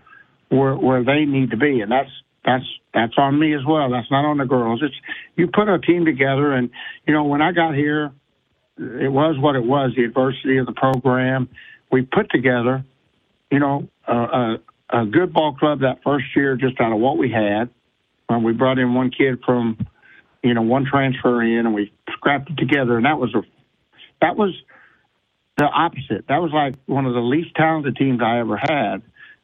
where, where they need to be, and that's That's that's on me as well. That's not on the girls. It's you put a team together, and you know when I got here, it was what it was. The adversity of the program, we put together, you know, a, a, a good ball club that first year just out of what we had. When we brought in one kid from, you know, one transfer in, and we scrapped it together, and that was a, that was the opposite. That was like one of the least talented teams I ever had.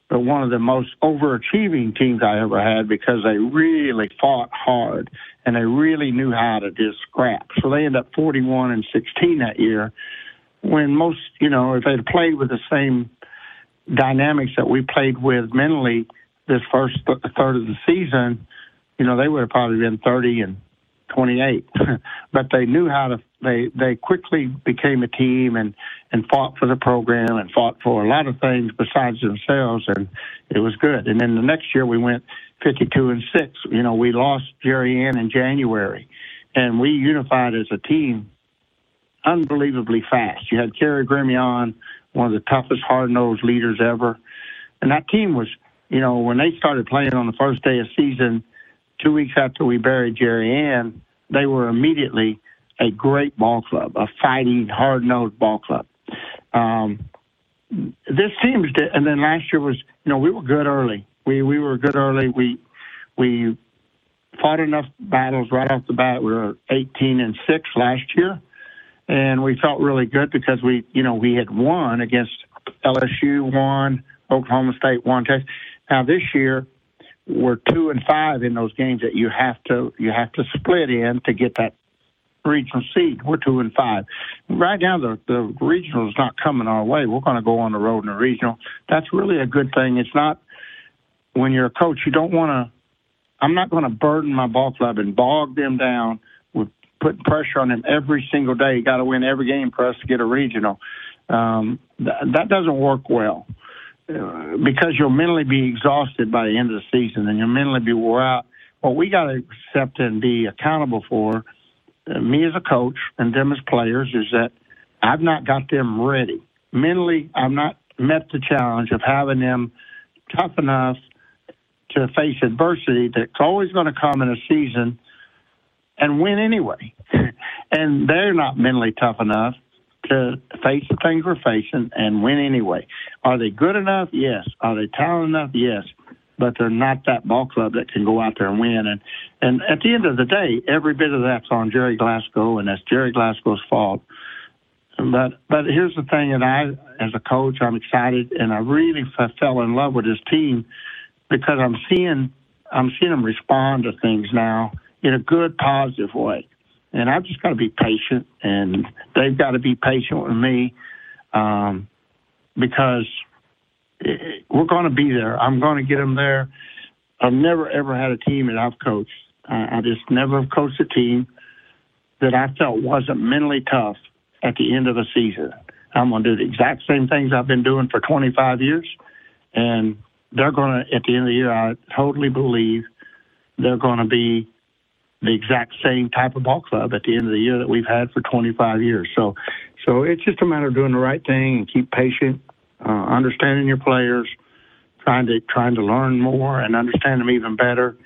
But one of the most overachieving teams I ever had because they really fought hard and they really knew how to just scrap. So they ended up forty-one and sixteen that year when most, you know, if they'd played with the same dynamics that we played with mentally this first th- third of the season, you know, they would have probably been thirty and twenty-eight. But they knew how to, they, they quickly became a team and, and fought for the program and fought for a lot of things besides themselves, and it was good. And then the next year we went fifty-two and six. You know, we lost Jerry Ann in January, and we unified as a team unbelievably fast. You had Kerry Grimion, one of the toughest, hard-nosed leaders ever. And that team was, you know, when they started playing on the first day of season, two weeks after we buried Jerry Ann, they were immediately a great ball club, a fighting, hard-nosed ball club. Um, this team's, and then last year was, you know, we were good early. We we were good early. We we fought enough battles right off the bat. We were eighteen and six last year, and we felt really good because we, you know, we had won against L S U, won Oklahoma State, won Texas. Now this year, we're two and five in those games that you have to you have to split in to get that regional seed. We're two and five right now. The the regional is not coming our way. We're going to go on the road in the regional. That's really a good thing. It's not when you're a coach. You don't want to. I'm not going to burden my ball club and bog them down with putting pressure on them every single day. You got to win every game for us to get a regional. Um, th- that doesn't work well. Because you'll mentally be exhausted by the end of the season and you'll mentally be wore out. What we got to accept and be accountable for, uh, me as a coach and them as players, is that I've not got them ready. Mentally, I've not met the challenge of having them tough enough to face adversity that's always going to come in a season and win anyway. And they're not mentally tough enough to face the things we're facing and win anyway. Are they good enough? Yes. Are they talented enough? Yes. But they're not that ball club that can go out there and win. And and at the end of the day, every bit of that's on Gerry Glasco, and that's Gerry Glasco's fault. But but here's the thing, and I, as a coach, I'm excited, and I really f- fell in love with this team because I'm seeing I'm seeing them respond to things now in a good, positive way. And I've just got to be patient, and they've got to be patient with me um, because it, we're going to be there. I'm going to get them there. I've never, ever had a team that I've coached. I, I just never have coached a team that I felt wasn't mentally tough at the end of the season. I'm going to do the exact same things I've been doing for twenty-five years, and they're going to, at the end of the year, I totally believe they're going to be the exact same type of ball club at the end of the year that we've had for twenty-five years. So so it's just a matter of doing the right thing and keep patient, uh, understanding your players, trying to trying to learn more and understand them even better,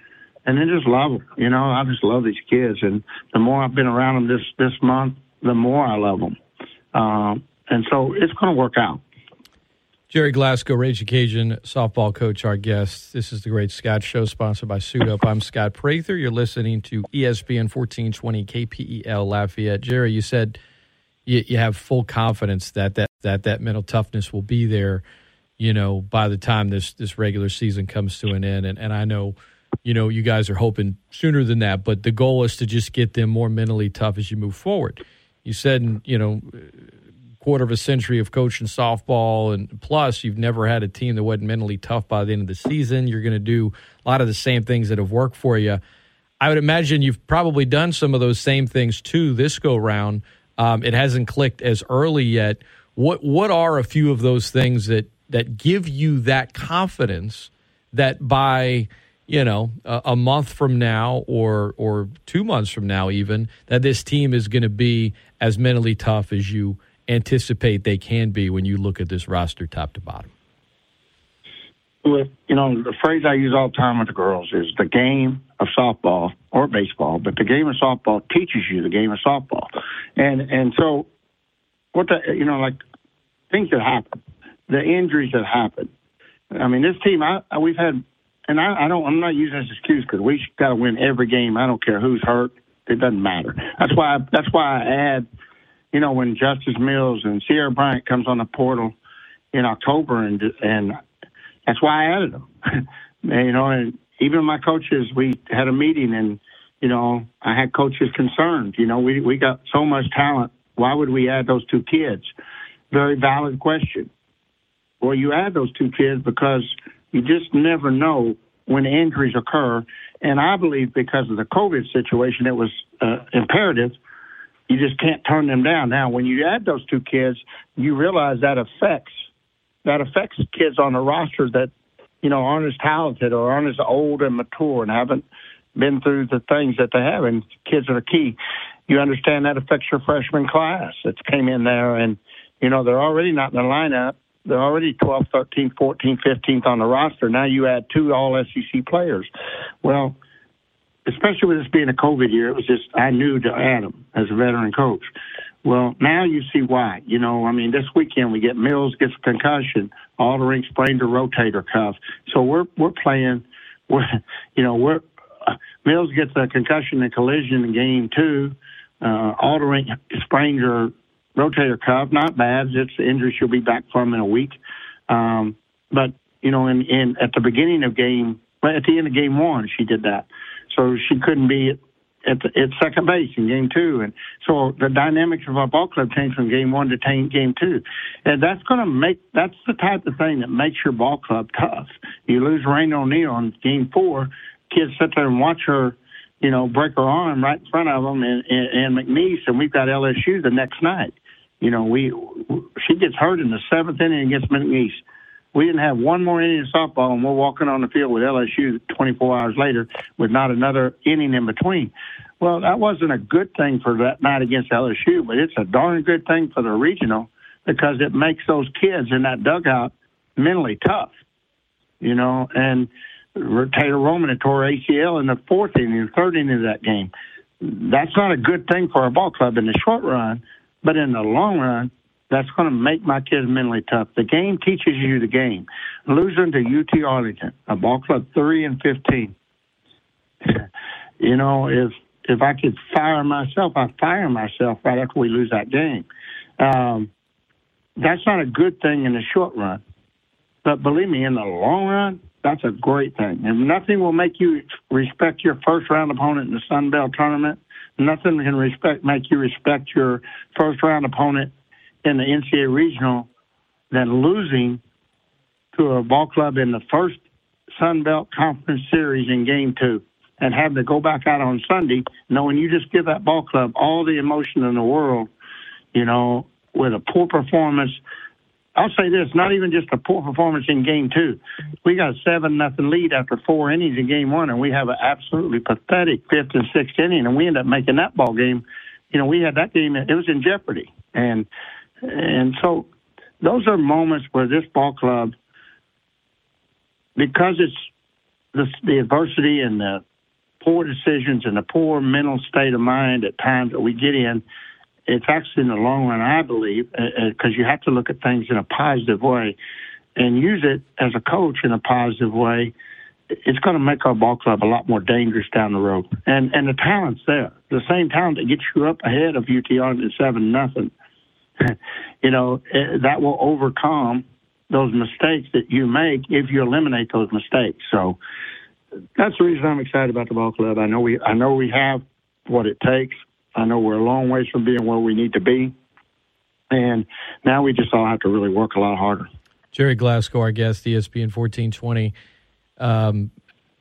and then just love them. You know, I just love these kids. And the more I've been around them this, this month, the more I love them. Um, and so it's going to work out. Gerry Glasco, Rage Cajun softball coach, our guest. This is the Great Scott Show, sponsored by Suit Up. I'm Scott Prather. You're listening to E S P N fourteen twenty K P E L Lafayette. Gerry, you said you, you have full confidence that that, that that mental toughness will be there, you know, by the time this this regular season comes to an end. And, and I know, you know, you guys are hoping sooner than that, but the goal is to just get them more mentally tough as you move forward. You said, you know, quarter of a century of coaching softball, and plus you've never had a team that wasn't mentally tough by the end of the season. You're going to do a lot of the same things that have worked for you. I would imagine you've probably done some of those same things too this go round. Um, it hasn't clicked as early yet. What what are a few of those things that that give you that confidence that by you know a, a month from now or or two months from now even that this team is going to be as mentally tough as you anticipate they can be when you look at this roster top to bottom? Well, you know, the phrase I use all the time with the girls is the game of softball or baseball, but the game of softball teaches you the game of softball. And and so, what the, you know, like things that happen, the injuries that happen. I mean, this team, I, I we've had, and I, I don't, I'm not using this excuse because we got to win every game. I don't care who's hurt. It doesn't matter. That's why, that's why I add, you know, when Justice Mills and Sierra Bryant comes on the portal in October, and and that's why I added them. And, you know, and even my coaches, we had a meeting, and you know, I had coaches concerned. You know, we we got so much talent. Why would we add those two kids? Very valid question. Well, you add those two kids because you just never know when injuries occur, and I believe because of the COVID situation, it was uh, imperative. You just can't turn them down. Now, when you add those two kids, you realize that affects that affects kids on the roster that, you know, aren't as talented or aren't as old and mature and haven't been through the things that they have. And kids are key. You understand that affects your freshman class that came in there. And, you know, they're already not in the lineup. They're already twelfth, thirteenth, fourteenth, fifteenth on the roster. Now you add two all S E C players. Well, especially with this being a COVID year, it was just, I knew to add them as a veteran coach. Well, now you see why. You know, I mean, this weekend we get Mills gets a concussion. Aldering sprained a rotator cuff. So we're we're playing, we're, you know, we're uh, Mills gets a concussion and collision in game two. Uh, Aldering sprained her rotator cuff. Not bad. It's an injury she'll be back from in a week. Um, but, you know, in, in at the beginning of game, at the end of game one, she did that. So she couldn't be at, the, at second base in game two. And so the dynamics of our ball club changed from game one to game two. And that's going to make, that's the type of thing that makes your ball club tough. You lose Rain O'Neal in game four, kids sit there and watch her, you know, break her arm right in front of them and, and, and McNeese, and we've got L S U the next night. You know, we she gets hurt in the seventh inning against McNeese. We didn't have one more inning of softball, and we're walking on the field with L S U twenty-four hours later with not another inning in between. Well, that wasn't a good thing for that night against L S U, but it's a darn good thing for the regional because it makes those kids in that dugout mentally tough, you know. And Taylor Roman had tore A C L in the fourth inning and third inning of that game. That's not a good thing for our ball club in the short run, but in the long run, that's going to make my kids mentally tough. The game teaches you the game. Losing to U T Arlington, a ball club three and fifteen. You know, if if I could fire myself, I fire myself right after we lose that game. Um, that's not a good thing in the short run, but believe me, in the long run, that's a great thing. And nothing will make you respect your first round opponent in the Sun Belt tournament. Nothing can respect make you respect your first round opponent in the N C A A regional than losing to a ball club in the first Sun Belt Conference series in game two and have to go back out on Sunday knowing you just give that ball club all the emotion in the world, you know, with a poor performance. I'll say this, not even just a poor performance in game two. We got a seven nothing lead after four innings in game one, and we have an absolutely pathetic fifth and sixth inning, and we end up making that ball game. You know, we had that game, it was in jeopardy. And And so those are moments where this ball club, because it's the, the adversity and the poor decisions and the poor mental state of mind at times that we get in, it's actually in the long run, I believe, because uh, you have to look at things in a positive way. and use it as a coach in a positive way, it's going to make our ball club a lot more dangerous down the road. And and the talent's there. The same talent that gets you up ahead of U T R at seven nothing, you know, that will overcome those mistakes that you make if you eliminate those mistakes. So that's the reason I'm excited about the ball club. I know we I know we have what it takes. I know we're a long ways from being where we need to be. And now we just all have to really work a lot harder. Gerry Glasco, our guest, E S P N fourteen twenty. Um,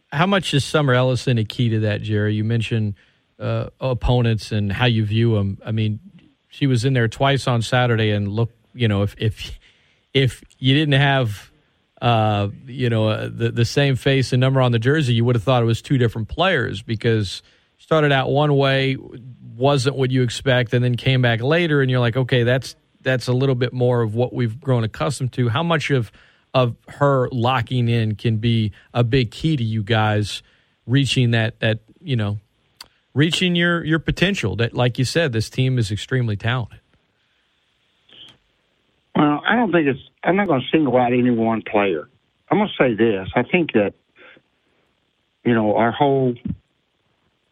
how much is Summer Ellison a key to that, Gerry? You mentioned uh, opponents and how you view them. I mean, she was in there twice on Saturday, and look, you know, if if if you didn't have, uh, you know, uh, the the same face and number on the jersey, you would have thought it was two different players because started out one way, wasn't what you expect, and then came back later, and you're like, okay, that's that's a little bit more of what we've grown accustomed to. How much of of her locking in can be a big key to you guys reaching that, that you know, reaching your, your potential that, like you said, this team is extremely talented? Well, I don't think it's – I'm not going to single out any one player. I'm going to say this. I think that, you know, our whole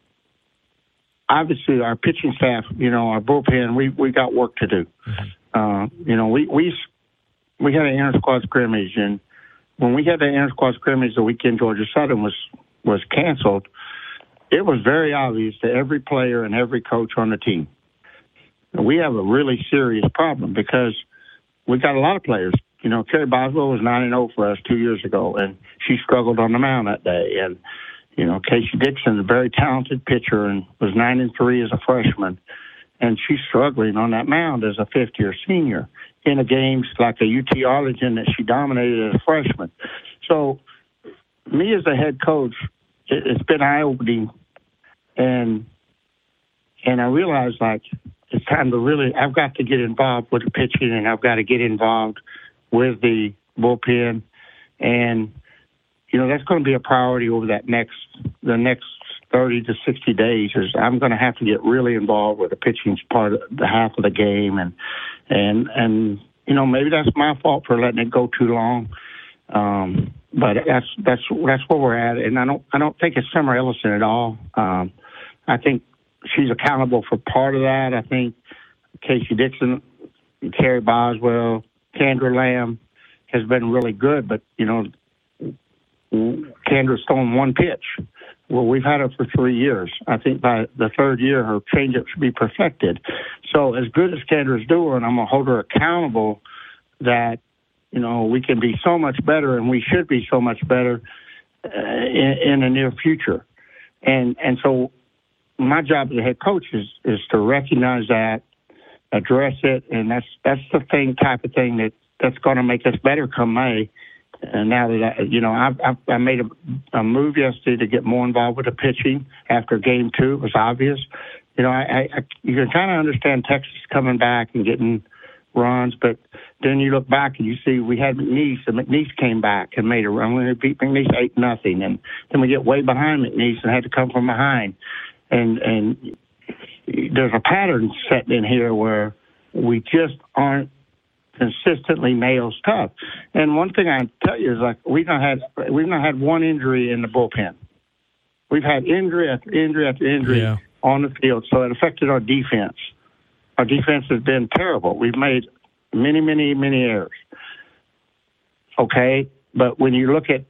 – obviously our pitching staff, you know, our bullpen, we we got work to do. Mm-hmm. Uh, you know, we, we – we had an inter-squad scrimmage, and when we had that inter-squad scrimmage the weekend Georgia Southern was, was canceled, it was very obvious to every player and every coach on the team. We have a really serious problem because we got a lot of players. You know, Kerry Boswell was nine and oh for us two years ago, and she struggled on the mound that day. And, you know, Casey Dixon, a very talented pitcher, and was nine and three as a freshman, and she's struggling on that mound as a fifth-year senior in a game like a U T Arlington that she dominated as a freshman. So me as a head coach, it's been eye-opening, and and I realized, like, it's time to really – I've got to get involved with the pitching, and I've got to get involved with the bullpen. And, you know, that's going to be a priority over that next – the next – thirty to sixty days is I'm going to have to get really involved with the pitching part of the half of the game. And, and, and, you know, maybe that's my fault for letting it go too long. Um, but that's, that's, that's where we're at. And I don't, I don't think it's Summer Ellison at all. Um, I think she's accountable for part of that. I think Casey Dixon, Kerry Boswell, Kendra Lamb has been really good, but, you know, Kendra's thrown one pitch. Well, we've had her for three years. I think by the third year, her changeup should be perfected. So as good as Kendra's doing, I'm going to hold her accountable that, you know, we can be so much better and we should be so much better uh, in, in the near future. And and so my job as a head coach is, is to recognize that, address it, and that's that's the thing type of thing that, that's going to make us better come May. And now that, I, you know, I, I, I made a, a move yesterday to get more involved with the pitching after game two. It was obvious. You know, I, I you can kind of understand Texas coming back and getting runs, but then you look back and you see we had McNeese, and McNeese came back and made a run. We beat McNeese eight nothing, and then we get way behind McNeese and had to come from behind. And, and there's a pattern set in here where we just aren't consistently nails tough. And one thing I tell you is, like, we've not had we've not had one injury in the bullpen. We've had injury after injury after injury yeah. on the field, so it affected our defense. Our defense has been terrible. We've made many, many, many errors. Okay, but when you look at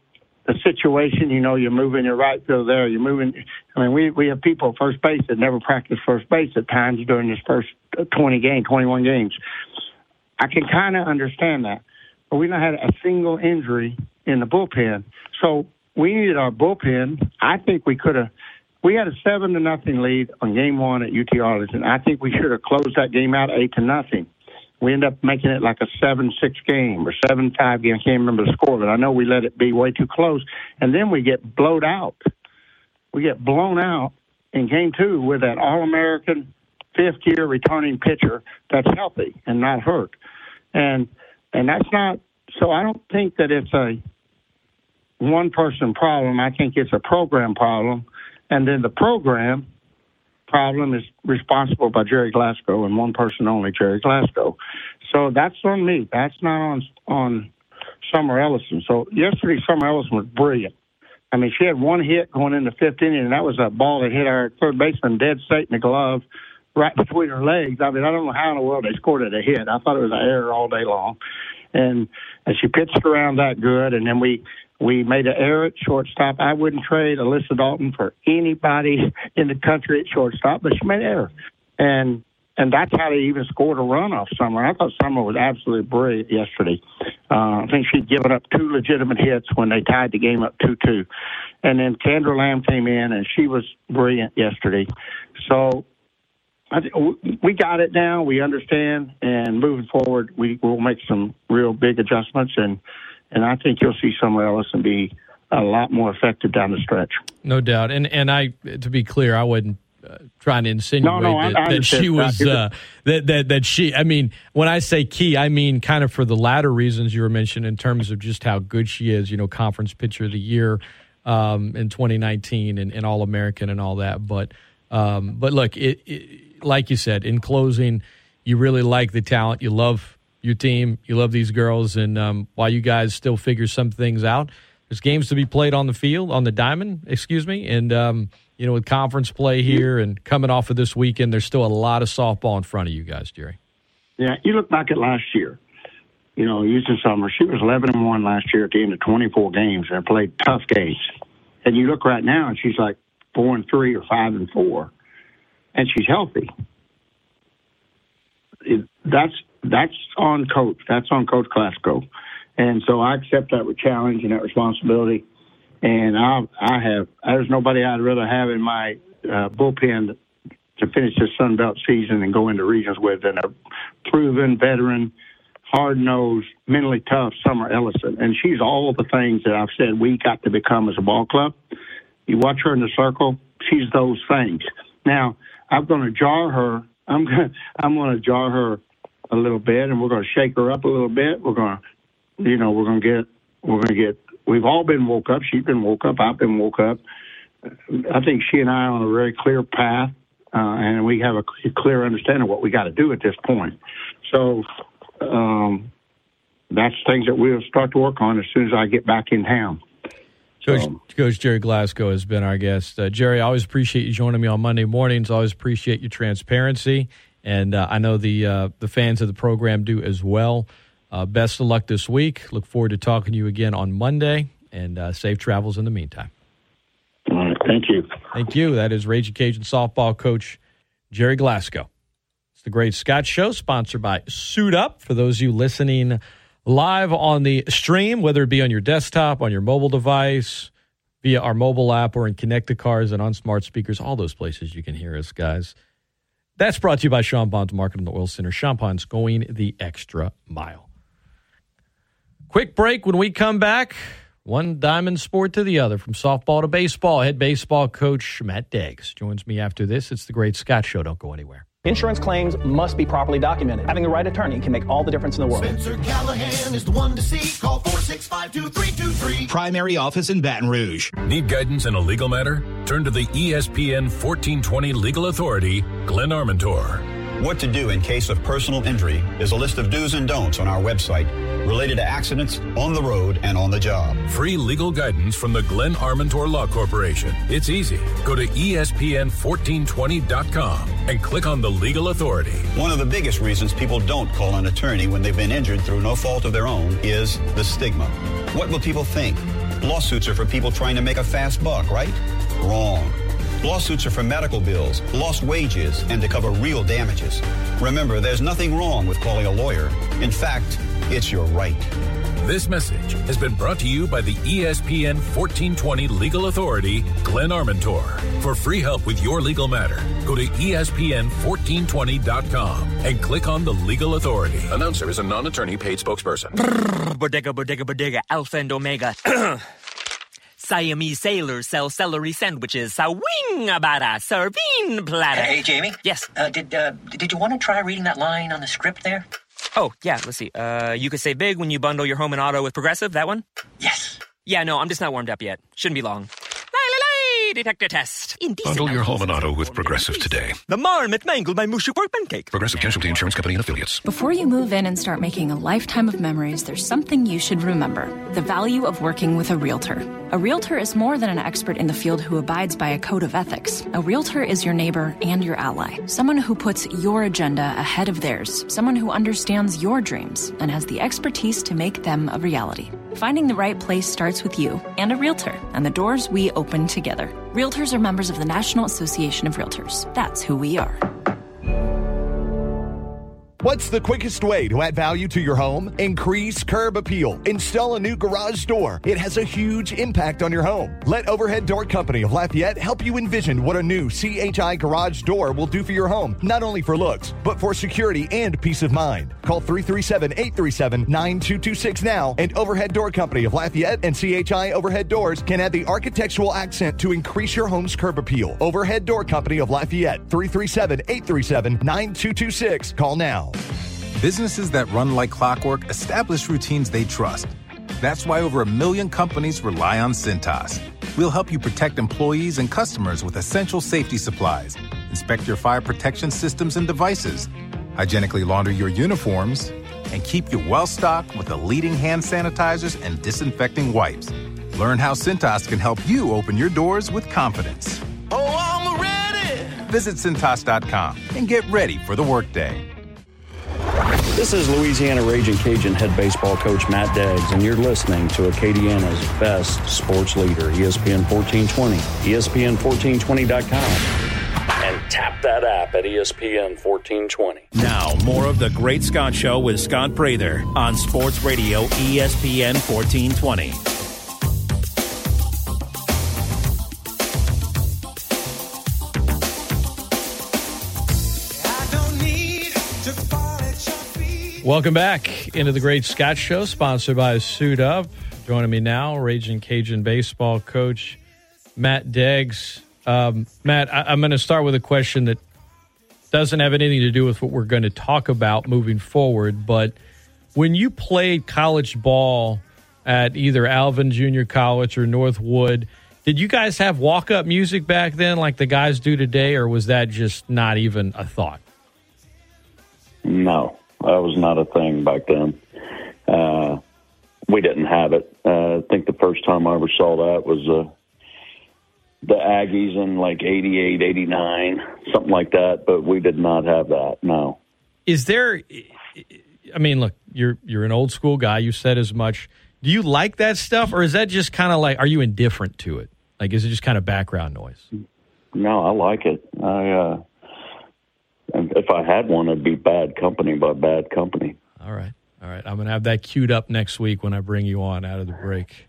the situation, you know, you're moving your right field there. You're moving. I mean, we we have people at first base that never practice first base at times during this first twenty games, twenty-one games. I can kind of understand that, but we've not had a single injury in the bullpen. So we needed our bullpen. I think we could have. We had a seven to nothing lead on game one at U T Arlington. I think we should have closed that game out eight to nothing. We end up making it like a seven six game or seven five game. I can't remember the score, but I know we let it be way too close. And then we get blowed out. We get blown out in game two with that All-American fifth-year returning pitcher that's healthy and not hurt. And and that's not – so I don't think that it's a one-person problem. I think it's a program problem. And then the program problem is responsible by Gerry Glasco and one person only, Gerry Glasco. So that's on me. That's not on on Summer Ellison. So yesterday, Summer Ellison was brilliant. I mean, she had one hit going into fifth inning, and that was a ball that hit our third baseman dead straight in the glove, right between her legs. I mean, I don't know how in the world they scored it a hit. I thought it was an error all day long. And and she pitched around that good, and then we we made an error at shortstop. I wouldn't trade Alyssa Dalton for anybody in the country at shortstop, but she made an error. And and that's how they even scored a run off Summer. I thought Summer was absolutely brilliant yesterday. Uh, I think she'd given up two legitimate hits when they tied the game up two two. And then Kendra Lamb came in, and she was brilliant yesterday. So I th- we got it now. We understand. And moving forward, we will make some real big adjustments. And, and I think you'll see Summer Ellison be a lot more effective down the stretch. No doubt. And, and I, to be clear, I wouldn't. Uh, trying to insinuate no, no, that, I, I that she was uh, that that that she. I mean, when I say key, I mean kind of for the latter reasons you were mentioning in terms of just how good she is. You know, conference pitcher of the year um, in twenty nineteen and, and All American and all that. But um, but look, it, it, like you said in closing, you really like the talent. You love your team. You love these girls. And um, while you guys still figure some things out, there's games to be played on the field, on the diamond. Excuse me, and. Um, You know, with conference play here and coming off of this weekend, there's still a lot of softball in front of you guys, Gerry. Yeah, you look back at last year. You know, Houston Summer, she was eleven and one last year at the end of twenty-four games and played tough games. And you look right now, and she's like four and three or five and four, and she's healthy. It, that's that's on coach. That's on Coach Glasco, and so I accept that challenge and that responsibility. And I, I have, there's nobody I'd rather have in my uh, bullpen to finish this Sun Belt season and go into regions with than a proven veteran, hard-nosed, mentally tough Summer Ellison. And she's all the things that I've said we got to become as a ball club. You watch her in the circle, she's those things. Now, I'm going to jar her. I'm going I'm going to jar her a little bit, and we're going to shake her up a little bit. We're going to, you know, we're going to get, we're going to get. We've all been woke up. She's been woke up. I've been woke up. I think she and I are on a very clear path, uh, and we have a clear understanding of what we got to do at this point. So um, that's things that we'll start to work on as soon as I get back in town. So. Coach, Coach Gerry Glasco has been our guest. Uh, Gerry, I always appreciate you joining me on Monday mornings. I always appreciate your transparency, and uh, I know the uh, the fans of the program do as well. Uh, best of luck this week. Look forward to talking to you again on Monday, and uh, safe travels in the meantime. All right, thank you. Thank you. That is Raging Cajun softball coach Gerry Glasco. It's the Great Scott Show, sponsored by Suit Up. For those of you listening live on the stream, whether it be on your desktop, on your mobile device, via our mobile app, or in connected cars and on smart speakers, all those places you can hear us, guys. That's brought to you by Sean Pond's Market and the Oil Center. Sean Pond's going the extra mile. Quick break. When we come back, one diamond sport to the other, from softball to baseball. Head baseball coach Matt Deggs joins me after this. It's the Great Scott Show. Don't go anywhere. Insurance claims must be properly documented. Having the right attorney can make all the difference in the world. Spencer Callahan is the one to see. Call four six five, two three two three. Primary office in Baton Rouge. Need guidance in a legal matter? Turn to the E S P N fourteen twenty legal authority, Glenn Armentor. What to do in case of personal injury is a list of do's and don'ts on our website related to accidents on the road and on the job. Free legal guidance from the Glenn Armentor Law Corporation. It's easy. Go to E S P N fourteen twenty dot com and click on the legal authority. One of the biggest reasons people don't call an attorney when they've been injured through no fault of their own is the stigma. What will people think? Lawsuits are for people trying to make a fast buck, right? Wrong. Lawsuits are for medical bills, lost wages, and to cover real damages. Remember, there's nothing wrong with calling a lawyer. In fact, it's your right. This message has been brought to you by the E S P N fourteen twenty legal authority, Glenn Armentor. For free help with your legal matter, go to E S P N fourteen twenty dot com and click on the legal authority. Announcer is a non-attorney paid spokesperson. Brrr, bodega, bodega, bodega, alpha and omega. Siamese sailors sell celery sandwiches. Sawing-a-bada, serving platter. Hey, Jamie. Yes. Uh, did uh, did you want to try reading that line on the script there? Oh, yeah. Let's see. Uh, you could save big when you bundle your home and auto with Progressive. That one? Yes. Yeah, no, I'm just not warmed up yet. Shouldn't be long. lie detector test. Indecent. Bundle your home and auto with Progressive today. The marmot mangled my mushy pork pancake. Progressive Casualty Insurance Company and Affiliates. Before you move in and start making a lifetime of memories, there's something you should remember. The value of working with a realtor. A realtor is more than an expert in the field who abides by a code of ethics. A realtor is your neighbor and your ally. Someone who puts your agenda ahead of theirs. Someone who understands your dreams and has the expertise to make them a reality. Finding the right place starts with you and a realtor and the doors we open together. Realtors are members of the National Association of Realtors. That's who we are. What's the quickest way to add value to your home? Increase curb appeal. Install a new garage door. It has a huge impact on your home. Let Overhead Door Company of Lafayette help you envision what a new C H I garage door will do for your home, not only for looks, but for security and peace of mind. Call three three seven, eight three seven, nine two two six now, and Overhead Door Company of Lafayette and C H I Overhead Doors can add the architectural accent to increase your home's curb appeal. Overhead Door Company of Lafayette, three three seven, eight three seven, nine two two six. Call now. Businesses that run like clockwork establish routines they trust. That's why over a million companies rely on Cintas. We'll help you protect employees and customers with essential safety supplies, inspect your fire protection systems and devices, hygienically launder your uniforms, and keep you well-stocked with the leading hand sanitizers and disinfecting wipes. Learn how Cintas can help you open your doors with confidence. Oh, I'm ready! Visit Cintas dot com and get ready for the workday. This is Louisiana Ragin' Cajun head baseball coach Matt Deggs, and you're listening to Acadiana's best sports leader, E S P N fourteen twenty, E S P N fourteen twenty dot com. And tap that app at E S P N fourteen twenty. Now, more of The Great Scott Show with Scott Prather on Sports Radio E S P N fourteen twenty. Welcome back into The Great Scott Show, sponsored by Suit Up. Joining me now, Ragin' Cajun baseball coach Matt Deggs. Um, Matt, I- I'm going to start with a question that doesn't have anything to do with what we're going to talk about moving forward, but when you played college ball at either Alvin Junior College or Northwood, did you guys have walk-up music back then like the guys do today, or was that just not even a thought? No. That was not a thing back then. Uh, we didn't have it. Uh, I think the first time I ever saw that was uh, the Aggies in like eighty-eight, eighty-nine, something like that. But we did not have that, no. Is there, I mean, look, you're you're an old school guy. You said as much. Do you like that stuff, or is that just kind of like, are you indifferent to it? Like, is it just kind of background noise? No, I like it. I, uh, If I had one, it'd be bad company by bad company. All right. All right. I'm going to have that queued up next week when I bring you on out of the break.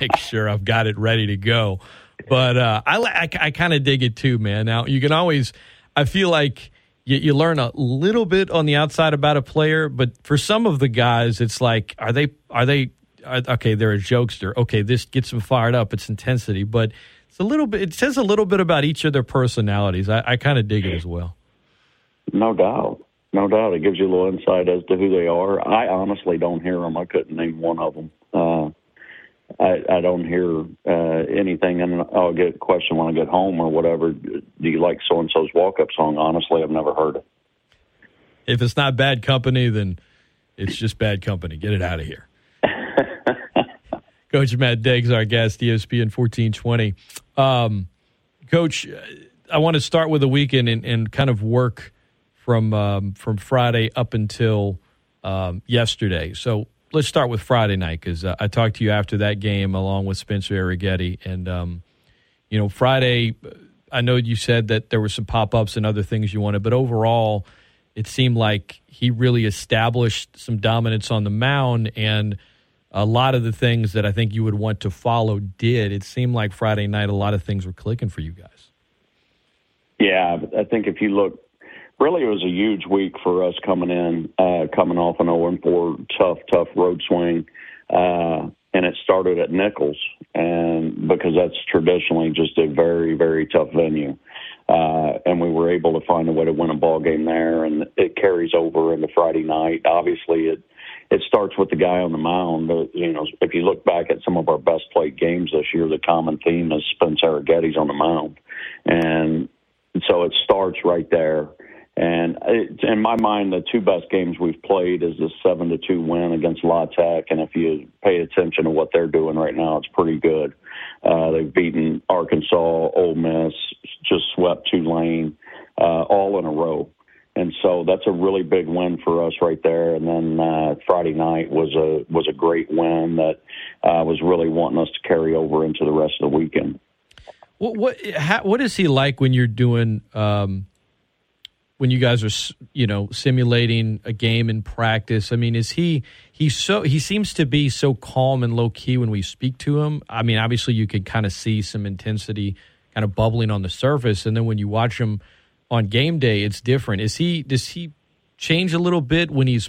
Make sure I've got it ready to go. But uh, I, I, I kind of dig it too, man. Now, you can always, I feel like you, you learn a little bit on the outside about a player, but for some of the guys, it's like, are they, are they, are, okay, they're a jokester. Okay, this gets them fired up. It's intensity. But it's a little bit, it says a little bit about each of their personalities. I, I kind of dig it as well. No doubt. No doubt. It gives you a little insight as to who they are. I honestly don't hear them. I couldn't name one of them. Uh, I, I don't hear uh, anything. And I'll get a question when I get home or whatever. Do you like so-and-so's walk-up song? Honestly, I've never heard it. If it's not bad company, then it's just bad company. Get it out of here. Coach Matt Deggs, our guest, E S P N fourteen twenty. Um, Coach, I want to start with the weekend and, and kind of work from um, from Friday up until um, yesterday. So let's start with Friday night, because uh, I talked to you after that game along with Spencer Arrighetti. And, um, you know, Friday, I know you said that there were some pop-ups and other things you wanted, but overall it seemed like he really established some dominance on the mound, and a lot of the things that I think you would want to follow did. It seemed like Friday night a lot of things were clicking for you guys. Yeah, I think if you look, really, it was a huge week for us coming in, uh, coming off an oh and four tough, tough road swing. Uh, and it started at Nichols, and because that's traditionally just a very, very tough venue. Uh, and we were able to find a way to win a ball game there, and it carries over into Friday night. Obviously, it it starts with the guy on the mound. You know, if you look back at some of our best played games this year, the common theme is Spencer Arrighetti's on the mound, and so it starts right there. And it, in my mind, the two best games we've played is this seven to two win against La Tech, and if you pay attention to what they're doing right now, it's pretty good. Uh, they've beaten Arkansas, Ole Miss, just swept Tulane, uh, all in a row. And so that's a really big win for us right there. And then uh, Friday night was a was a great win that uh, was really wanting us to carry over into the rest of the weekend. What what, how, what is he like when you're doing um, when you guys are you know simulating a game in practice? I mean, is he he so he seems to be so calm and low key when we speak to him. I mean, obviously you can kind of see some intensity kind of bubbling on the surface, and then when you watch him on game day, it's different. Is he does he change a little bit when he's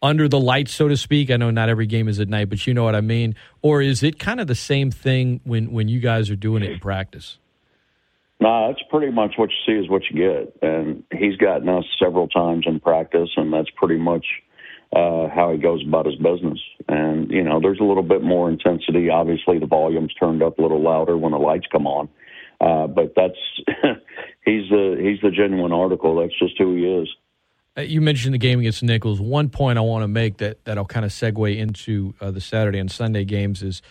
under the lights, so to speak? I know not every game is at night, but you know what I mean. Or is it kind of the same thing when, when you guys are doing it in practice? No, nah, that's pretty much what you see is what you get. And he's gotten us several times in practice, and that's pretty much uh, how he goes about his business. And, you know, there's a little bit more intensity. Obviously, the volume's turned up a little louder when the lights come on. Uh, but that's he's the he's the genuine article. That's just who he is. You mentioned the game against Nichols. One point I want to make that that'll kind of segue into uh, the Saturday and Sunday games is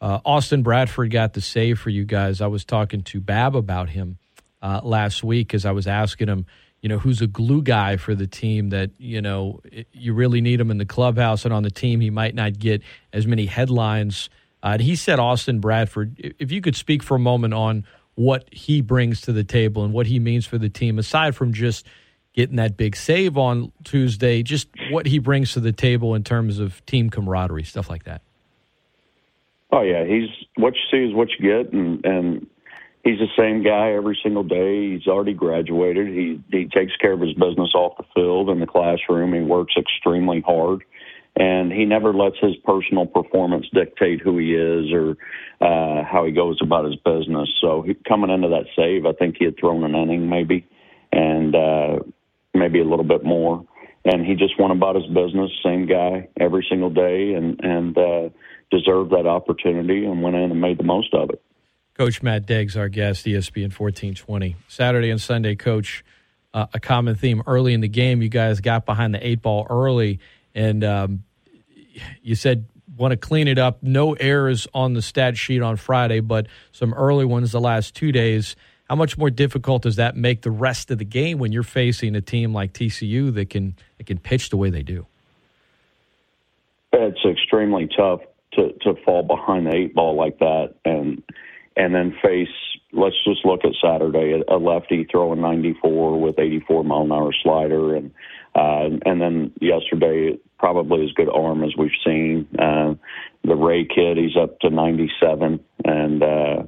uh, Austin Bradford got the save for you guys. I was talking to Bab about him uh, last week because I was asking him, you know, who's a glue guy for the team that, you know, you really need him in the clubhouse and on the team. He might not get as many headlines. Uh, and he said Austin Bradford. If you could speak for a moment on what he brings to the table and what he means for the team, aside from just getting that big save on Tuesday, just what he brings to the table in terms of team camaraderie, stuff like that. Oh, yeah. He's what you see is what you get, and, and he's the same guy every single day. He's already graduated. He, he takes care of his business off the field, in the classroom. He works extremely hard. And he never lets his personal performance dictate who he is or uh, how he goes about his business. So he, coming into that save, I think he had thrown an inning maybe and uh, maybe a little bit more. And he just went about his business, same guy every single day, and, and uh, deserved that opportunity and went in and made the most of it. Coach Matt Deggs, our guest, E S P N fourteen twenty. Saturday and Sunday, Coach, uh, a common theme early in the game. You guys got behind the eight ball early. And um, you said want to clean it up. No errors on the stat sheet on Friday, but some early ones the last two days. How much more difficult does that make the rest of the game when you're facing a team like T C U that can that can pitch the way they do? It's extremely tough to, to fall behind the eight ball like that, and and then face. Let's just look at Saturday. A lefty throwing ninety-four with eighty-four mile an hour slider, and uh, and then yesterday probably as good arm as we've seen. Uh, the Ray kid, he's up to ninety-seven, and uh,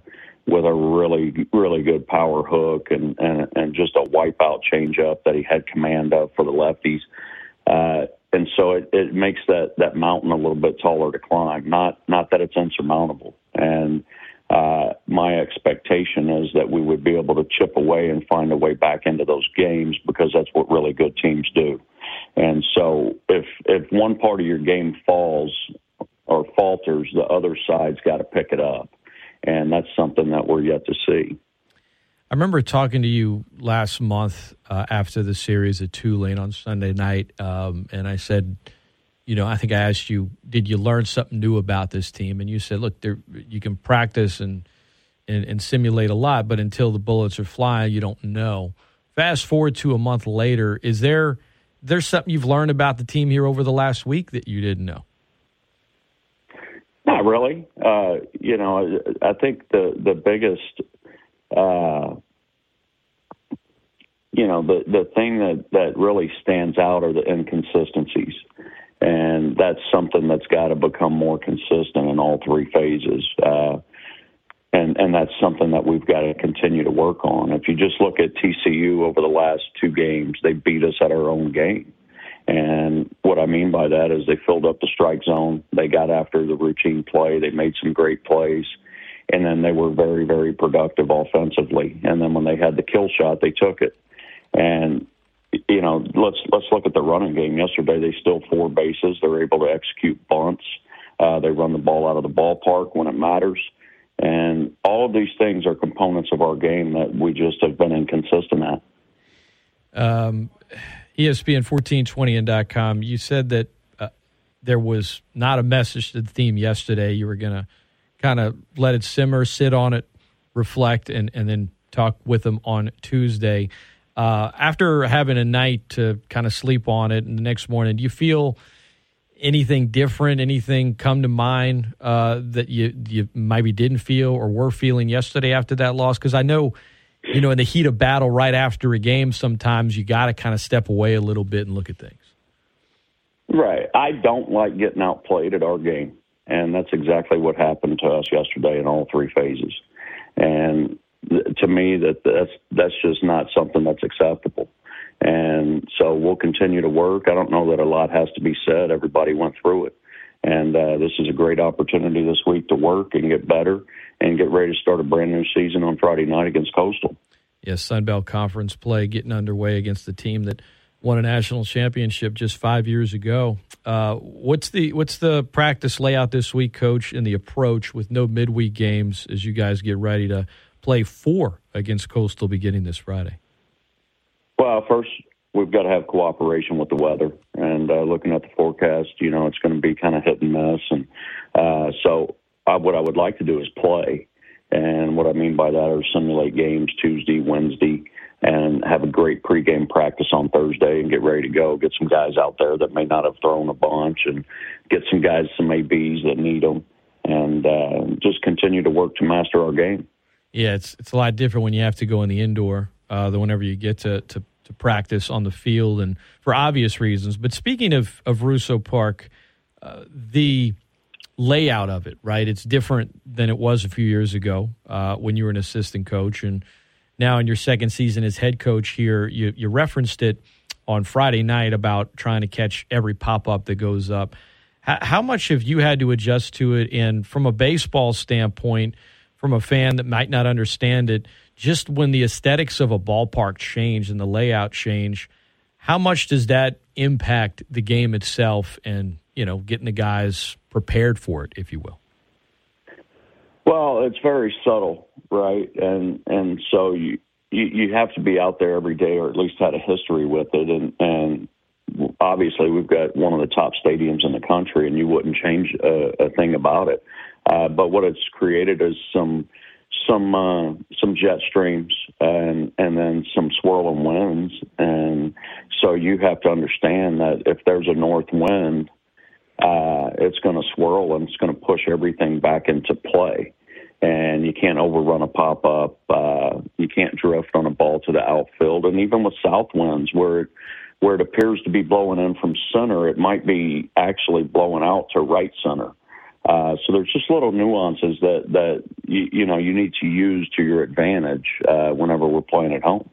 with a really really good power hook and and, and just a wipeout changeup that he had command of for the lefties, uh, and so it, it makes that that mountain a little bit taller to climb. Not not that it's insurmountable, and. Uh, my expectation is that we would be able to chip away and find a way back into those games because that's what really good teams do. And so if if one part of your game falls or falters, the other side's got to pick it up. And that's something that we're yet to see. I remember talking to you last month uh, after the series at Tulane on Sunday night, um, and I said, you know, I think I asked you, did you learn something new about this team? And you said, look, there, you can practice and, and and simulate a lot, but until the bullets are flying, you don't know. Fast forward to a month later, is there there's something you've learned about the team here over the last week that you didn't know? Not really. Uh, you know, I, I think the, the biggest, uh, you know, the, the thing that, that really stands out are the inconsistencies. And that's something that's got to become more consistent in all three phases. Uh, and, and that's something that we've got to continue to work on. If you just look at T C U over the last two games, they beat us at our own game. And what I mean by that is they filled up the strike zone. They got after the routine play. They made some great plays. And then they were very, very productive offensively. And then when they had the kill shot, they took it. And you know, let's let's look at the running game. Yesterday, they still four bases. They're able to execute bunts. Uh, they run the ball out of the ballpark when it matters. And all of these things are components of our game that we just have been inconsistent at. Um, E S P N fourteen twenty and dot com, you said that uh, there was not a message to the theme yesterday. You were going to kind of let it simmer, sit on it, reflect, and, and then talk with them on Tuesday. Uh, after having a night to kind of sleep on it and the next morning, do you feel anything different, anything come to mind uh, that you, you maybe didn't feel or were feeling yesterday after that loss? Because I know, you know, in the heat of battle right after a game, sometimes you got to kind of step away a little bit and look at things. Right. I don't like getting outplayed at our game. And that's exactly what happened to us yesterday in all three phases. And th- to me, that that's, that's just not something that's acceptable. And so we'll continue to work. I don't know that a lot has to be said. Everybody went through it. And uh, this is a great opportunity this week to work and get better and get ready to start a brand new season on Friday night against Coastal. Yes, Sunbelt Conference play getting underway against the team that won a national championship just five years ago. Uh, what's the what's the practice layout this week, Coach, and the approach with no midweek games as you guys get ready to play four against Coastal beginning this Friday? Well, first, we've got to have cooperation with the weather. And uh, looking at the forecast, you know, it's going to be kind of hit and miss. And uh, so I, what I would like to do is play. And what I mean by that are simulate games Tuesday, Wednesday, and have a great pregame practice on Thursday and get ready to go. Get some guys out there that may not have thrown a bunch and get some guys some A Bs that need them. And uh, just continue to work to master our game. Yeah, it's it's a lot different when you have to go in the indoor uh, than whenever you get to, to to practice on the field, and for obvious reasons. But speaking of, of Russo Park, uh, the layout of it, right? It's different than it was a few years ago uh, when you were an assistant coach. And now in your second season as head coach here, you, you referenced it on Friday night about trying to catch every pop-up that goes up. H- how much have you had to adjust to it? And from a baseball standpoint, from a fan that might not understand it, just when the aesthetics of a ballpark change and the layout change, how much does that impact the game itself and, you know, getting the guys prepared for it, if you will? Well, it's very subtle, right? And and so you, you, you have to be out there every day or at least had a history with it. And, and obviously we've got one of the top stadiums in the country and you wouldn't change a, a thing about it. Uh, but what it's created is some some uh, some jet streams and and then some swirling winds. And so you have to understand that if there's a north wind, uh, it's going to swirl and it's going to push everything back into play. And you can't overrun a pop-up. Uh, you can't drift on a ball to the outfield. And even with south winds, where it, where it appears to be blowing in from center, it might be actually blowing out to right center. Uh, so there's just little nuances that, that you, you know, you need to use to your advantage uh, whenever we're playing at home.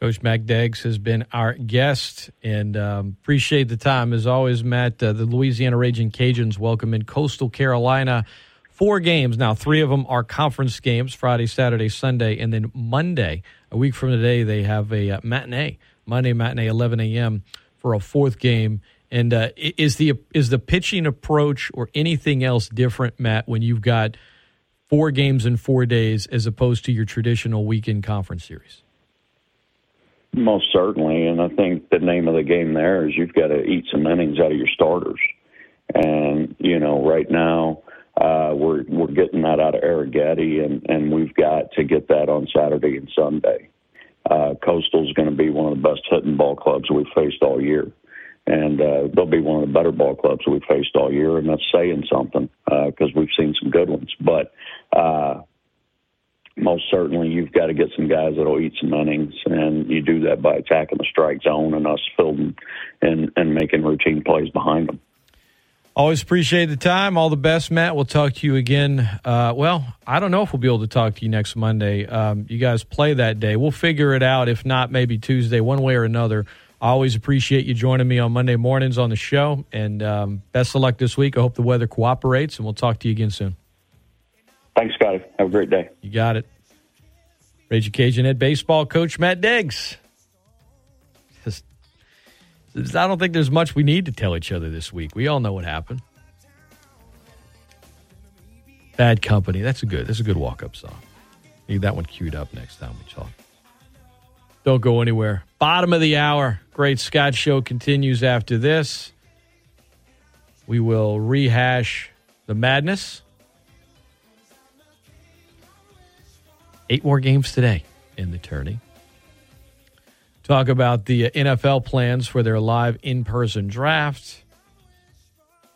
Coach Matt Deggs has been our guest, and um, appreciate the time. As always, Matt, uh, the Louisiana Raging Cajuns welcome in Coastal Carolina. Four games now. Three of them are conference games, Friday, Saturday, Sunday, and then Monday. A week from today, they have a uh, matinee, Monday matinee, eleven a.m. for a fourth game. And uh, is the is the pitching approach or anything else different, Matt, when you've got four games in four days as opposed to your traditional weekend conference series? Most certainly, and I think the name of the game there is you've got to eat some innings out of your starters. And, you know, right now uh, we're we're getting that out of Arrighetti, and, and we've got to get that on Saturday and Sunday. Uh, Coastal's going to be one of the best hitting ball clubs we've faced all year. And uh, they'll be one of the better ball clubs we've faced all year, and that's saying something because uh, we've seen some good ones. But uh, most certainly you've got to get some guys that will eat some innings, and you do that by attacking the strike zone and us fielding and, and making routine plays behind them. Always appreciate the time. All the best, Matt. We'll talk to you again. Uh, well, I don't know if we'll be able to talk to you next Monday. Um, you guys play that day. We'll figure it out, if not maybe Tuesday, one way or another. I always appreciate you joining me on Monday mornings on the show, and um, best of luck this week. I hope the weather cooperates, and we'll talk to you again soon. Thanks, Scotty. Have a great day. You got it. Raging Cajun head baseball coach Matt Deggs. Just I don't think there's much we need to tell each other this week. We all know what happened. Bad Company. That's a good, that's a good walk-up song. Need that one queued up next time we talk. Don't go anywhere. Bottom of the hour. Great Scott Show continues after this. We will rehash the madness. Eight more games today in the tourney. Talk about the N F L plans for their live in-person draft.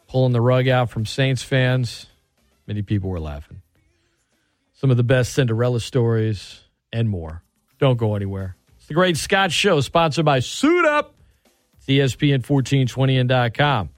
Pulling the rug out from Saints fans. Many people were laughing. Some of the best Cinderella stories and more. Don't go anywhere. It's the Great Scott Show, sponsored by Suit Up. It's E S P N fourteen twenty and dot com.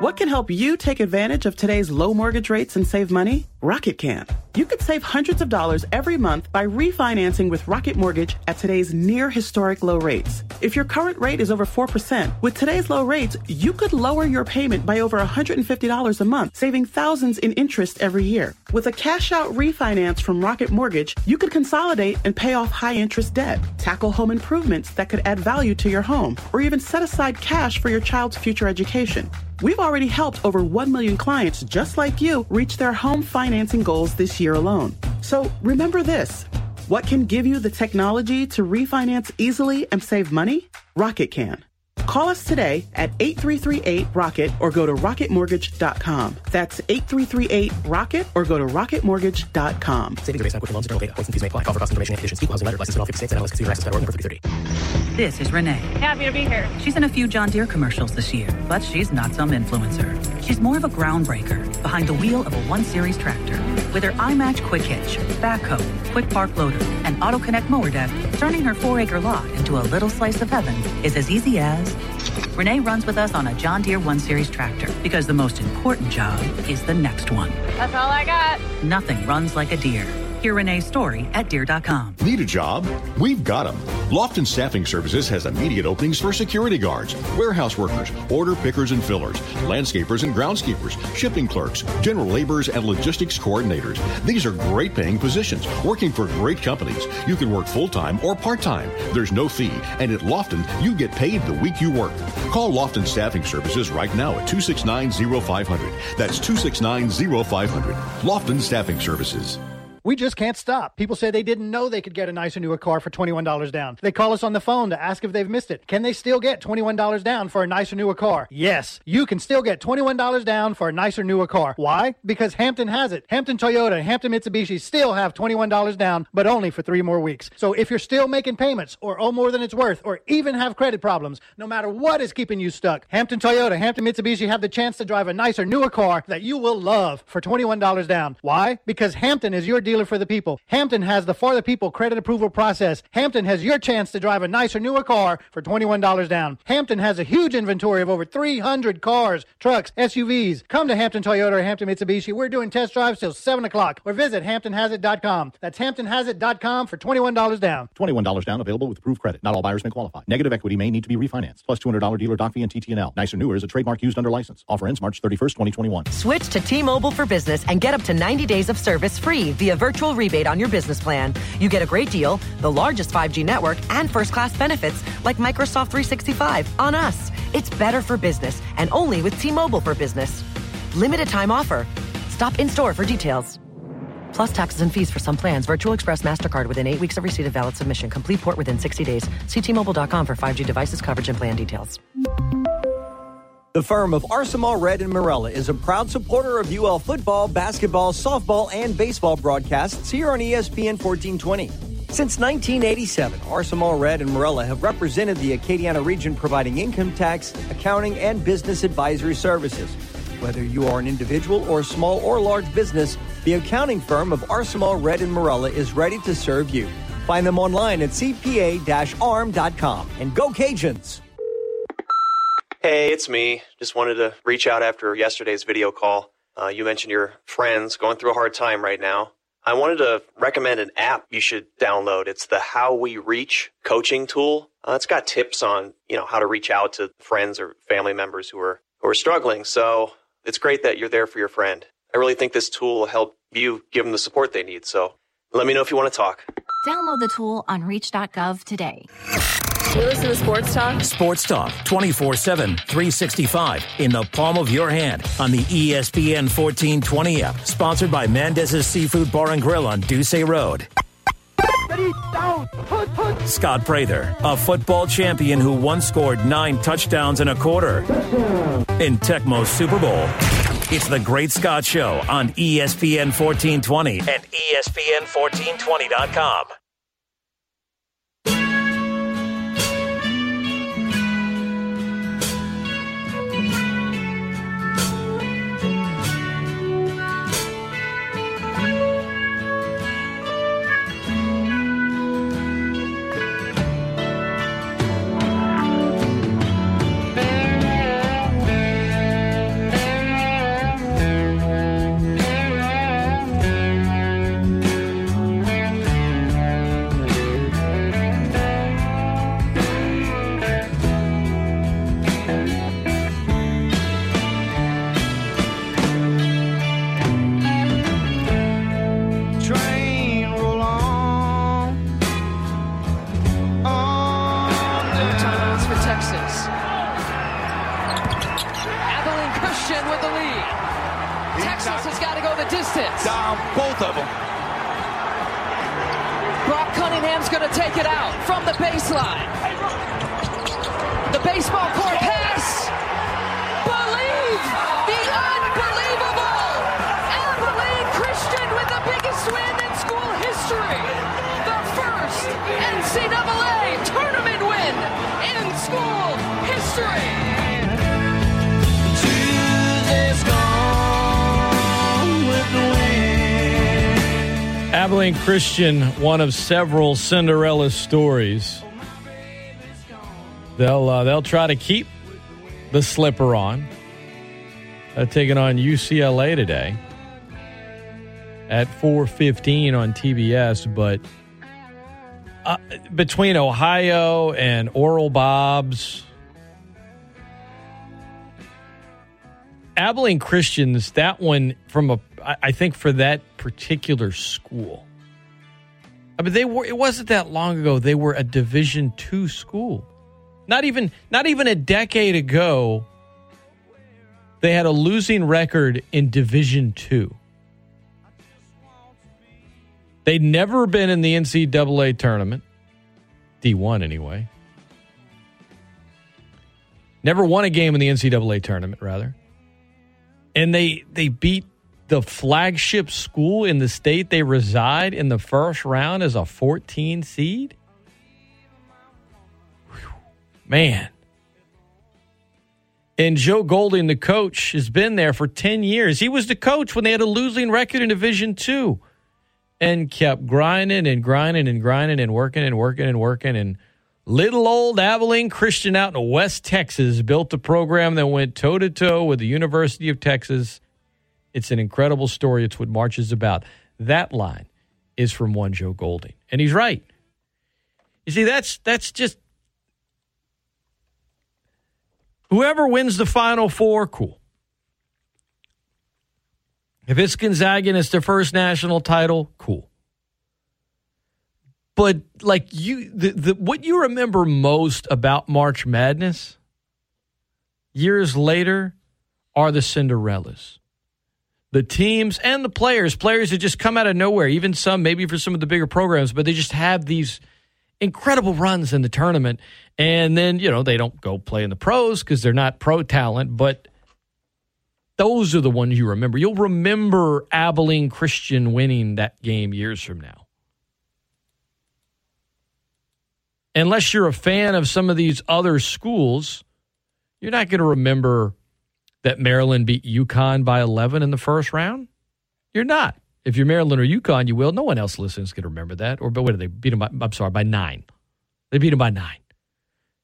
What can help you take advantage of today's low mortgage rates and save money? Rocket can. You could save hundreds of dollars every month by refinancing with Rocket Mortgage at today's near historic low rates. If your current rate is over four percent, with today's low rates, you could lower your payment by over one hundred fifty dollars a month, saving thousands in interest every year. With a cash-out refinance from Rocket Mortgage, you could consolidate and pay off high-interest debt, tackle home improvements that could add value to your home, or even set aside cash for your child's future education. We've already helped over one million clients just like you reach their home financing goals this year alone. So remember this. What can give you the technology to refinance easily and save money? Rocket can. Call us today at eight three three eight ROCKET or go to rocket mortgage dot com. That's eight three three eight ROCKET or go to rocket mortgage dot com. Savings are based on quick loans, internal rate, points and fees may apply. Call for cost information and conditions. Equal housing lender, licensed in all fifty states, and N M L S consumer access dot org, number three three three zero. This is Renee. Happy to be here. She's in a few John Deere commercials this year, but she's not some influencer. She's more of a groundbreaker behind the wheel of a one-series tractor. With her iMatch quick hitch, backhoe, quick park loader, and auto connect mower deck, turning her four-acre lot into a little slice of heaven is as easy as... Renee runs with us on a John Deere one series tractor because the most important job is the next one. That's all I got. Nothing runs like a deer. Hear Renee's story at deer dot com. Need a job? We've got them. Lofton Staffing Services has immediate openings for security guards, warehouse workers, order pickers and fillers, landscapers and groundskeepers, shipping clerks, general laborers, and logistics coordinators. These are great paying positions, working for great companies. You can work full-time or part-time. There's no fee, and at Lofton, you get paid the week you work. Call Lofton Staffing Services right now at two six nine, oh five hundred. That's two six nine, oh five hundred. Lofton Staffing Services. We just can't stop. People say they didn't know they could get a nicer newer car for twenty-one dollars down. They call us on the phone to ask if they've missed it. Can they still get twenty-one dollars down for a nicer newer car? Yes, you can still get twenty-one dollars down for a nicer newer car. Why? Because Hampton has it. Hampton Toyota and Hampton Mitsubishi still have twenty-one dollars down, but only for three more weeks. So if you're still making payments or owe more than it's worth or even have credit problems, no matter what is keeping you stuck, Hampton Toyota, Hampton Mitsubishi have the chance to drive a nicer newer car that you will love for twenty-one dollars down. Why? Because Hampton is your deal for the people. Hampton has the For the People credit approval process. Hampton has your chance to drive a nicer, newer car for twenty-one dollars down. Hampton has a huge inventory of over three hundred cars, trucks, S U Vs. Come to Hampton Toyota or Hampton Mitsubishi. We're doing test drives till seven o'clock or visit hampton has it dot com. That's hampton has it dot com for twenty-one dollars down. twenty-one dollars down available with approved credit. Not all buyers may qualify. Negative equity may need to be refinanced. Plus two hundred dollars dealer doc fee and T T N L. Nicer, newer is a trademark used under license. Offer ends March thirty-first, twenty twenty-one. Switch to T-Mobile for Business and get up to ninety days of service free via virtual rebate on your business plan. You get a great deal, the largest five G network, and first-class benefits like Microsoft three sixty-five on us. It's better for business, and only with T-Mobile for Business. Limited time offer. Stop in store for details. Plus taxes and fees for some plans. Virtual Express MasterCard within eight weeks of receipt of valid submission. Complete port within sixty days. See T Mobile dot com for five G devices, coverage, and plan details. The firm of Arcimar, Red and Morella is a proud supporter of U L football, basketball, softball, and baseball broadcasts here on E S P N fourteen twenty. Since nineteen eighty-seven, Arcimar, Red and Morella have represented the Acadiana region providing income tax, accounting, and business advisory services. Whether you are an individual or a small or large business, the accounting firm of Arsimont, Redd and Morella is ready to serve you. Find them online at c p a dash arm dot com. And go Cajuns! Hey, it's me. Just wanted to reach out after yesterday's video call. Uh, you mentioned your friends going through a hard time right now. I wanted to recommend an app you should download. It's the How We Reach coaching tool. Uh, it's got tips on, you know, how to reach out to friends or family members who are who are struggling. So it's great that you're there for your friend. I really think this tool will help you give them the support they need. So let me know if you want to talk. Download the tool on reach dot gov today. You listen to Sports Talk? Sports Talk, twenty-four seven, three sixty-five, in the palm of your hand on the E S P N fourteen twenty app, sponsored by Mendez's Seafood Bar and Grill on Ducey Road. Scott Prather, a football champion who once scored nine touchdowns in a quarter in Tecmo's Super Bowl. It's the Great Scott Show on E S P N fourteen twenty and E S P N fourteen twenty dot com. Abilene Christian, one of several Cinderella stories. They'll uh, they'll try to keep the slipper on. They're taking on U C L A today at four fifteen on T B S. But uh, between Ohio and Oral Roberts, Abilene Christians, that one from a, I think for that particular school. I mean, they were, it wasn't that long ago they were a Division two school. Not even, not even a decade ago, they had a losing record in Division two. They'd never been in the N C double A tournament, D one anyway. Never won a game in the N C double A tournament, rather. And they, they beat the flagship school in the state they reside in the first round as a fourteen seed? Whew, man. And Joe Golding, the coach, has been there for ten years. He was the coach when they had a losing record in Division two and kept grinding and grinding and grinding and working and working and working. And little old Abilene Christian out in West Texas built a program that went toe-to-toe with the University of Texas. It's an incredible story. It's what March is about. That line is from one Joe Golding, and he's right. You see, that's that's just whoever wins the Final Four, cool. If it's Gonzaga and it's their first national title, cool. But like you, the, the, what you remember most about March Madness years later are the Cinderellas. The teams and the players, players that just come out of nowhere, even some maybe for some of the bigger programs, but they just have these incredible runs in the tournament. And then, you know, they don't go play in the pros because they're not pro talent, but those are the ones you remember. You'll remember Abilene Christian winning that game years from now. Unless you're a fan of some of these other schools, you're not going to remember that Maryland beat UConn by eleven in the first round? You're not. If you're Maryland or UConn, you will. No one else listening is going to remember that. Or, but what did they beat them by? I'm sorry, by nine. They beat them by nine.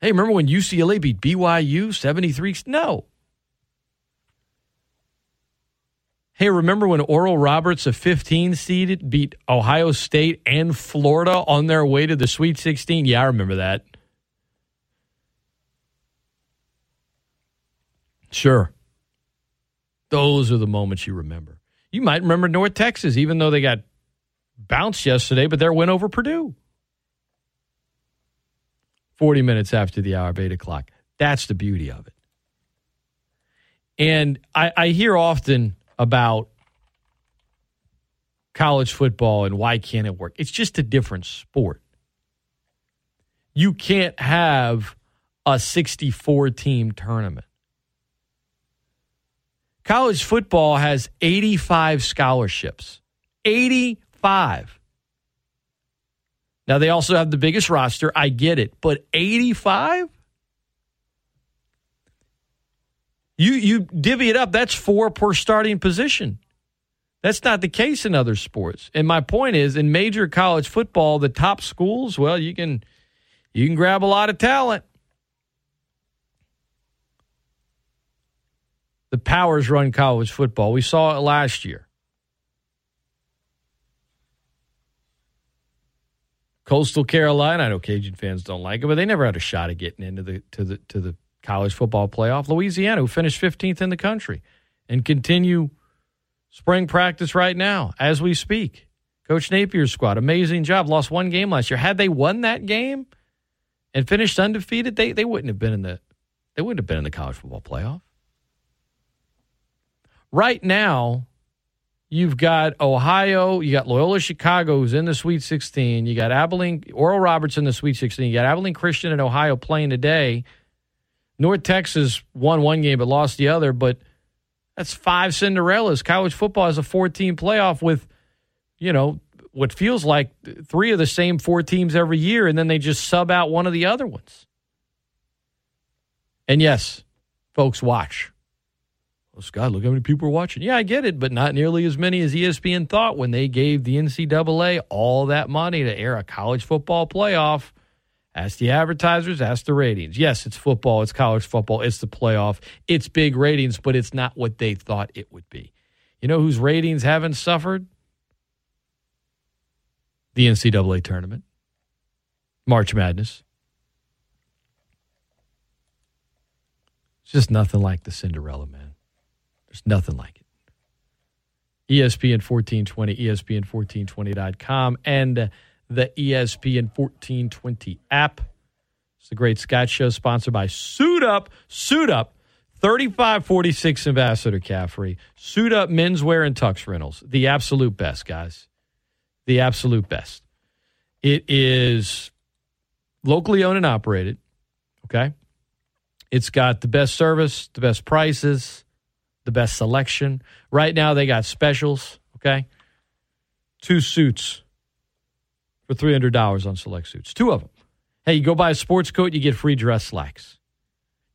Hey, remember when U C L A beat B Y U seventy-three? No. Hey, remember when Oral Roberts, a fifteen-seeded, beat Ohio State and Florida on their way to the Sweet sixteen? Yeah, I remember that. Sure. Those are the moments you remember. You might remember North Texas, even though they got bounced yesterday, but their win over Purdue. forty minutes after the hour of eight o'clock. That's the beauty of it. And I, I hear often about college football and why can't it work. It's just a different sport. You can't have a sixty-four team tournament. College football has eighty-five scholarships. eighty-five. Now, they also have the biggest roster. I get it. But eighty-five? You you divvy it up. That's four per starting position. That's not the case in other sports. And my point is, in major college football, the top schools, well, you can you can grab a lot of talent. The powers run college football. We saw it last year. Coastal Carolina, I know Cajun fans don't like it, but they never had a shot at getting into the to the to the college football playoff. Louisiana, who finished fifteenth in the country, and continue spring practice right now as we speak. Coach Napier's squad, amazing job. Lost one game last year. Had they won that game and finished undefeated, they they wouldn't have been in the they wouldn't have been in the college football playoff. Right now, you've got Ohio, you got Loyola Chicago, who's in the Sweet sixteen, you got Abilene, Oral Roberts in the Sweet sixteen, you got Abilene Christian and Ohio playing today. North Texas won one game but lost the other, but that's five Cinderellas. College football has a four-team playoff with, you know, what feels like three of the same four teams every year, and then they just sub out one of the other ones. And yes, folks, watch. Oh, Scott, look how many people are watching. Yeah, I get it, but not nearly as many as E S P N thought when they gave the N C double A all that money to air a college football playoff. Ask the advertisers, ask the ratings. Yes, it's football, it's college football, it's the playoff, it's big ratings, but it's not what they thought it would be. You know whose ratings haven't suffered? The N C double A tournament. March Madness. It's just nothing like the Cinderella, man. There's nothing like it. E S P N fourteen twenty, E S P N fourteen twenty dot com, and the E S P N fourteen twenty app. It's the Great Scott Show, sponsored by Suit Up. Suit Up, thirty-five forty-six Ambassador Caffrey. Suit Up Menswear and Tux Rentals. The absolute best, guys. The absolute best. It is locally owned and operated, okay? It's got the best service, the best prices, the best selection. Right now, they got specials, okay? Two suits for three hundred dollars on select suits. Two of them. Hey, you go buy a sports coat, you get free dress slacks.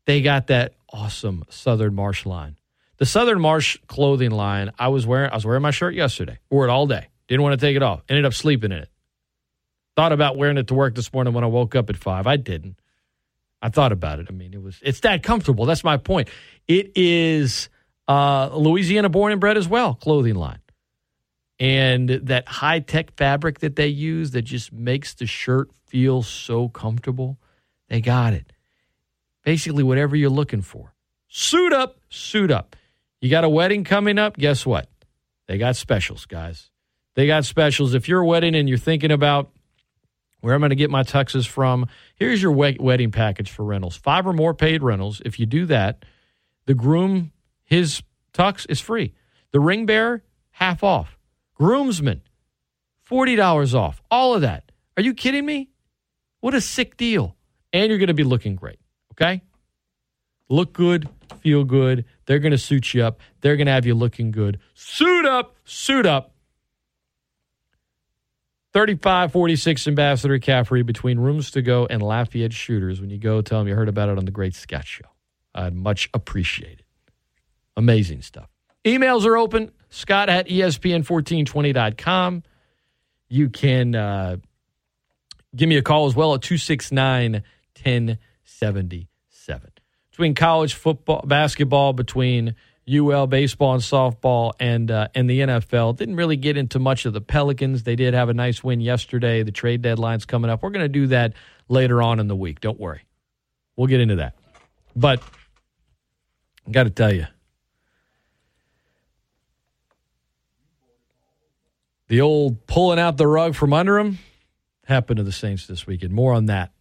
They got that awesome Southern Marsh line. The Southern Marsh clothing line, I was wearing I was wearing my shirt yesterday. Wore it all day. Didn't want to take it off. Ended up sleeping in it. Thought about wearing it to work this morning when I woke up at five. I didn't. I thought about it. I mean, it was it's that comfortable. That's my point. It is... Uh, Louisiana born and bred as well, clothing line. And that high-tech fabric that they use that just makes the shirt feel so comfortable, they got it. Basically, whatever you're looking for. Suit up, suit up. You got a wedding coming up, guess what? They got specials, guys. They got specials. If you're a wedding and you're thinking about where I'm going to get my tuxes from, here's your we- wedding package for rentals. Five or more paid rentals. If you do that, the groom... his tux is free. The ring bearer, half off. Groomsman, forty dollars off. All of that. Are you kidding me? What a sick deal. And you're going to be looking great, okay? Look good, feel good. They're going to suit you up. They're going to have you looking good. Suit up, suit up. thirty-five forty-six Ambassador Caffrey, between Rooms to Go and Lafayette Shooters. When you go, tell them you heard about it on The Great Scott Show. I'd much appreciate it. Amazing stuff. Emails are open, Scott at E S P N fourteen twenty dot com. You can uh, give me a call as well at two six nine, one oh seven seven. Between college football, basketball, between U L baseball and softball, and uh, and the N F L. Didn't really get into much of the Pelicans. They did have a nice win yesterday. The trade deadline's coming up. We're going to do that later on in the week. Don't worry. We'll get into that. But I got to tell you, the old pulling out the rug from under them happened to the Saints this weekend. More on that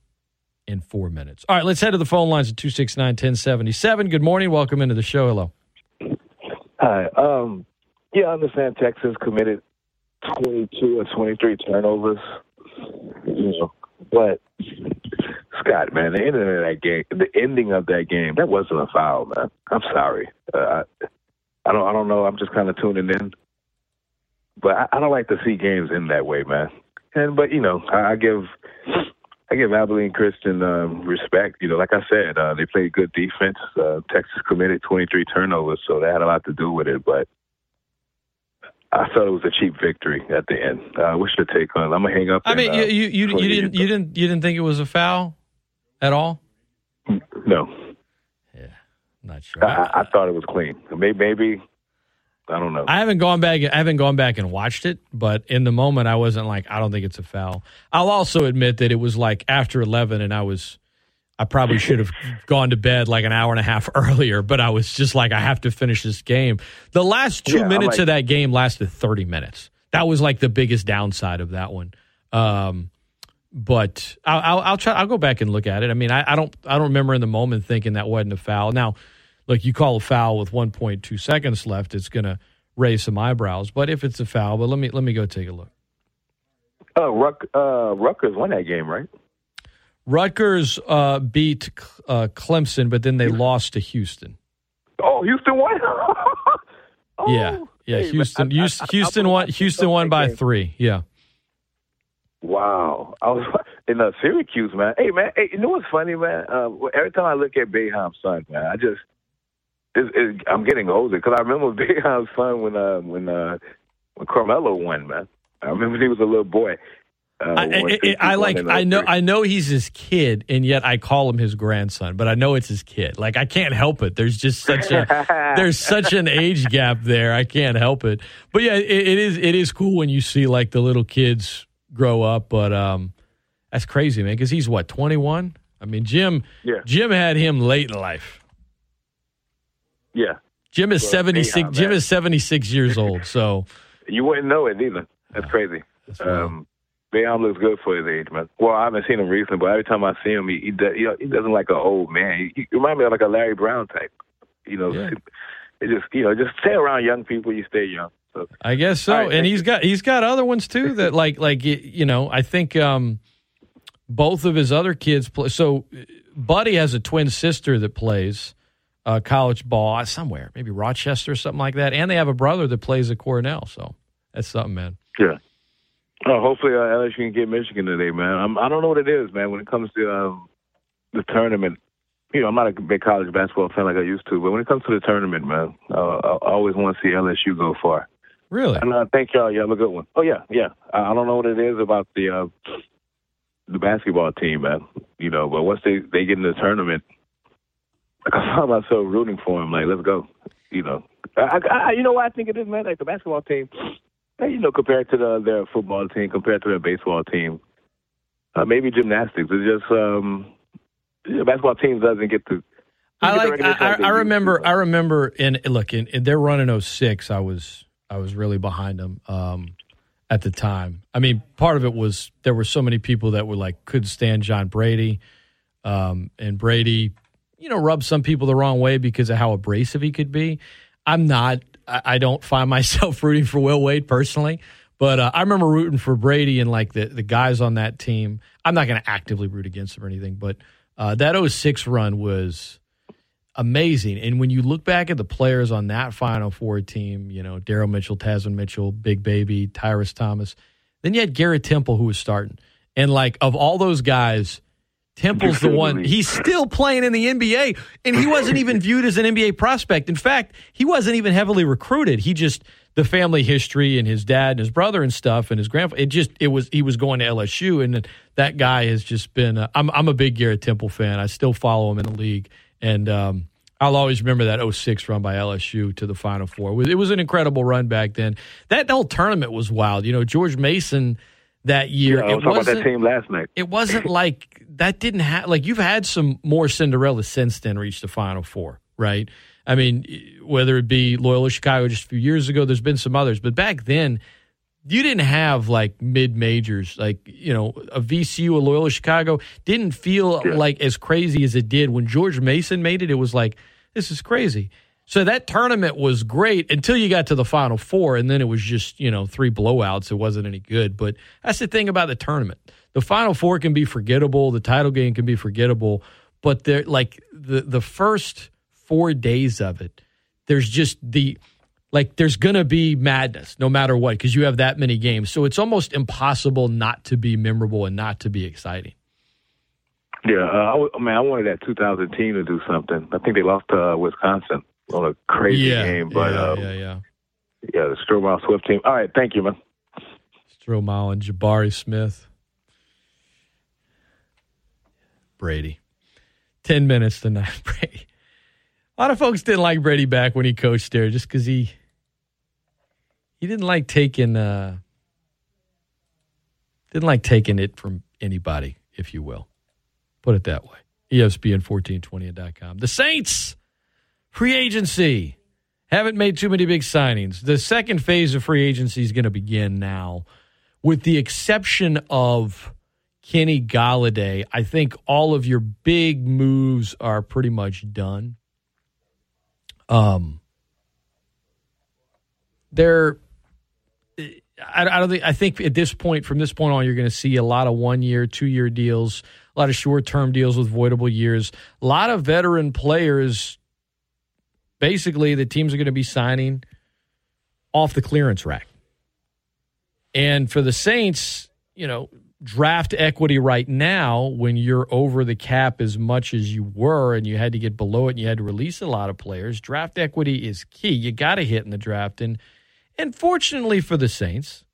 in four minutes. All right, let's head to the phone lines at two six nine, one oh seven seven. Good morning. Welcome into the show. Hello. Hi. Um, yeah, I understand Texas committed twenty-two or twenty-three turnovers. You know, but, Scott, man, the ending of that game, the ending of that game, that wasn't a foul, man. I'm sorry. Uh, I, I don't I don't know. I'm just kind of tuning in. But I, I don't like to see games in that way, man. And But, you know, I, I give – I give Abilene Christian um, respect. You know, like I said, uh, they played good defense. Uh, Texas committed twenty-three turnovers, so that had a lot to do with it. But I felt it was a cheap victory at the end. Uh, what's your take on it? I'm gonna hang up. I and, mean, you uh, you, you, you didn't you didn't you didn't think it was a foul at all? No. Yeah, not sure. I, I thought it was clean. Maybe, maybe I don't know. I haven't gone back. I haven't gone back and watched it, but in the moment, I wasn't like, I don't think it's a foul. I'll also admit that it was like after eleven, and I was, I probably should have gone to bed like an hour and a half earlier. But I was just like, I have to finish this game. The last two yeah, minutes like- of that game lasted thirty minutes. That was like the biggest downside of that one. Um, but I'll, I'll, I'll try. I'll go back and look at it. I mean, I, I don't. I don't remember in the moment thinking that wasn't a foul. Now, look, you call a foul with one point two seconds left, it's going to raise some eyebrows. But if it's a foul, but let me let me go take a look. Uh, Ruck, uh, Rutgers won that game, right? Rutgers uh, beat uh, Clemson, but then they lost to Houston. Oh, Houston won? oh, yeah, yeah. Hey, Houston, man, Houston, I, I, Houston I, I, won. Houston won by game. three. Yeah. Wow, I was in uh, Syracuse, man. Hey, man. Hey, you know what's funny, man? Uh, every time I look at Boeheim's son, man, I just It's, it's, I'm getting older because I remember Boeheim's son when uh, when uh, when Carmelo won, man. I remember he was a little boy. Uh, I, it, it, it, I like I know three. I know he's his kid, and yet I call him his grandson. But I know it's his kid. Like I can't help it. There's just such a there's such an age gap there. I can't help it. But yeah, it, it is it is cool when you see like the little kids grow up. But um, that's crazy, man. Because he's what twenty-one. I mean, Jim. Yeah. Jim had him late in life. Yeah, Jim is well, seventy-six. Anyhow, Jim is seventy-six years old, so you wouldn't know it either. That's crazy. That's um, Boeheim looks good for his age, man. Well, I haven't seen him recently, but every time I see him, he he, does, you know, he doesn't like an old man. He, he reminds me of like a Larry Brown type. You know, yeah. it just you know, just stay around young people. You stay young. So I guess so. Right, and he's got he's got other ones too that like like you know I think um, both of his other kids play. So Buddy has a twin sister that plays. Uh, college ball somewhere, maybe Rochester or something like that. And they have a brother that plays at Cornell, so that's something, man. Yeah. Oh, hopefully uh, L S U can get Michigan today, man. I'm, I don't know what it is, man, when it comes to um, the tournament. You know, I'm not a big college basketball fan like I used to, but when it comes to the tournament, man, uh, I always want to see L S U go far. Really? And uh, thank y'all. You have a good one. Oh, yeah, yeah. I, I don't know what it is about the uh, the basketball team, man. You know, but once they, they get in the tournament, I found myself rooting for him. Like, let's go. You know, I, I, you know what I think it is, man? Like, the basketball team, you know, compared to the, their football team, compared to their baseball team, uh, maybe gymnastics. It's just um, the basketball team doesn't get to. I like. I, I, I remember. Use. I remember. And look, in, in their run in oh six, I was I was really behind them um, at the time. I mean, part of it was there were so many people that were like couldn't stand John Brady, um, and Brady. You know, rub some people the wrong way because of how abrasive he could be. I'm not. I don't find myself rooting for Will Wade personally, but uh, I remember rooting for Brady and like the, the guys on that team. I'm not going to actively root against him or anything, but uh, that oh six run was amazing. And when you look back at the players on that Final Four team, you know, Darryl Mitchell, Tasman Mitchell, Big Baby, Tyrus Thomas. Then you had Garrett Temple who was starting, and like of all those guys, Temple's the one. He's still playing in the N B A, and he wasn't even viewed as an N B A prospect. In fact, he wasn't even heavily recruited. He just, the family history and his dad and his brother and stuff and his grandfather, it just, it was, he was going to L S U, and that guy has just been, uh, I'm, I'm a big Garrett Temple fan. I still follow him in the league, and um, I'll always remember that oh six run by L S U to the Final Four. It was an incredible run back then. That whole tournament was wild. You know, George Mason that year. Yeah, I was it talking about that team last night. It wasn't like that didn't have like you've had some more Cinderella since then reach the Final Four, right? I mean, whether it be Loyola Chicago just a few years ago, there's been some others, but back then you didn't have like mid majors, like you know a V C U, a Loyola Chicago didn't feel yeah. like as crazy as it did when George Mason made it. It was like this is crazy. So that tournament was great until you got to the Final Four, and then it was just, you know, three blowouts. It wasn't any good. But that's the thing about the tournament. The Final Four can be forgettable. The title game can be forgettable. But they're, like the, the first four days of it, there's just the – like there's going to be madness no matter what because you have that many games. So it's almost impossible not to be memorable and not to be exciting. Yeah, uh, I, I mean, I wanted that two thousand team to do something. I think they lost to uh, Wisconsin. On a crazy yeah, game, but yeah, um, yeah, yeah, yeah, the Stromile Swift team. All right, thank you, man. Stromile and Jabari Smith, Brady. Ten minutes tonight, Brady. A lot of folks didn't like Brady back when he coached there, just because he he didn't like taking uh, didn't like taking it from anybody, if you will, put it that way. E S P N fourteen twenty dot com. The Saints. Free agency. Haven't made too many big signings. The second phase of free agency is going to begin now. With the exception of Kenny Golladay, I think all of your big moves are pretty much done. Um, they're, I, I don't think, I think at this point, from this point on, you're going to see a lot of one year, two year deals, a lot of short term deals with voidable years, a lot of veteran players. Basically, the teams are going to be signing off the clearance rack. And for the Saints, you know, draft equity right now, when you're over the cap as much as you were and you had to get below it and you had to release a lot of players, draft equity is key. You got to hit in the draft. And, and fortunately for the Saints,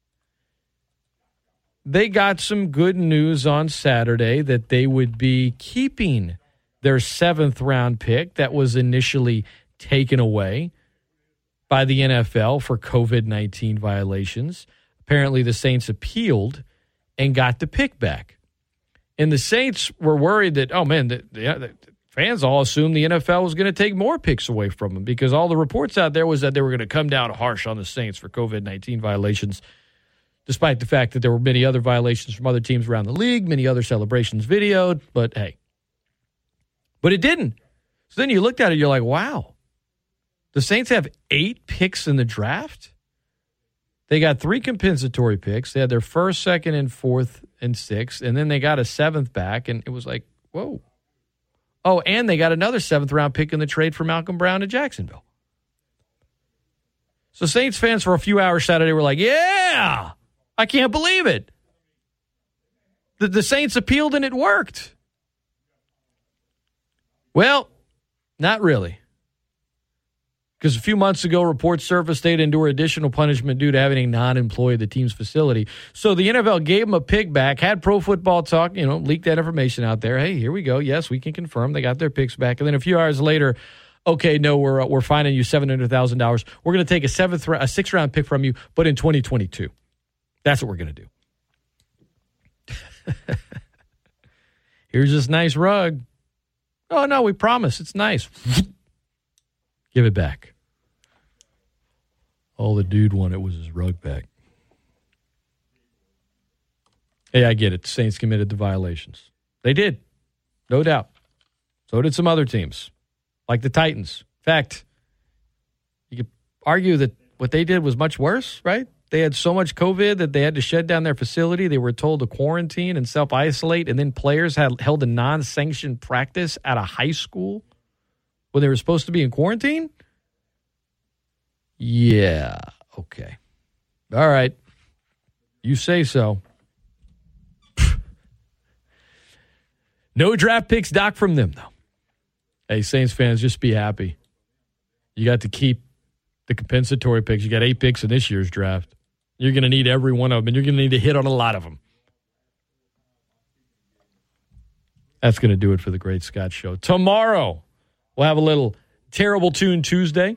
they got some good news on Saturday that they would be keeping their seventh round pick that was initially taken away by the N F L for COVID nineteen violations. Apparently the Saints appealed and got the pick back. And the Saints were worried that, oh, man, the, the, the fans all assumed the N F L was going to take more picks away from them because all the reports out there was that they were going to come down harsh on the Saints for COVID nineteen violations, despite the fact that there were many other violations from other teams around the league, many other celebrations videoed, but hey. But it didn't. So then you looked at it, you're like, wow. The Saints have eight picks in the draft. They got three compensatory picks. They had their first, second, and fourth, and sixth, and then they got a seventh back, and it was like, whoa. Oh, and they got another seventh-round pick in the trade for Malcolm Brown to Jacksonville. So Saints fans for a few hours Saturday were like, yeah, I can't believe it. The, the Saints appealed, and it worked. Well, not really. Because a few months ago, reports surfaced they'd endure additional punishment due to having not employed the team's facility. So the N F L gave them a pick back, had Pro Football Talk, you know, leaked that information out there. Hey, here we go. Yes, we can confirm they got their picks back. And then a few hours later, okay, no, we're uh, we're fining you seven hundred thousand dollars. We're going to take a seventh, a sixth round pick from you, but in twenty twenty-two. That's what we're going to do. Here's this nice rug. Oh, no, we promise. It's nice. Give it back. All the dude wanted was his rug back. Hey, I get it. The Saints committed the violations. They did, no doubt. So did some other teams, like the Titans. In fact, you could argue that what they did was much worse, right? They had so much COVID that they had to shut down their facility. They were told to quarantine and self-isolate, and then players had held a non-sanctioned practice at a high school when they were supposed to be in quarantine? Yeah, okay. All right. You say so. No draft picks, Doc, from them, though. Hey, Saints fans, just be happy. You got to keep the compensatory picks. You got eight picks in this year's draft. You're going to need every one of them, and you're going to need to hit on a lot of them. That's going to do it for the Great Scott Show. Tomorrow, we'll have a little Terrible Tune Tuesday.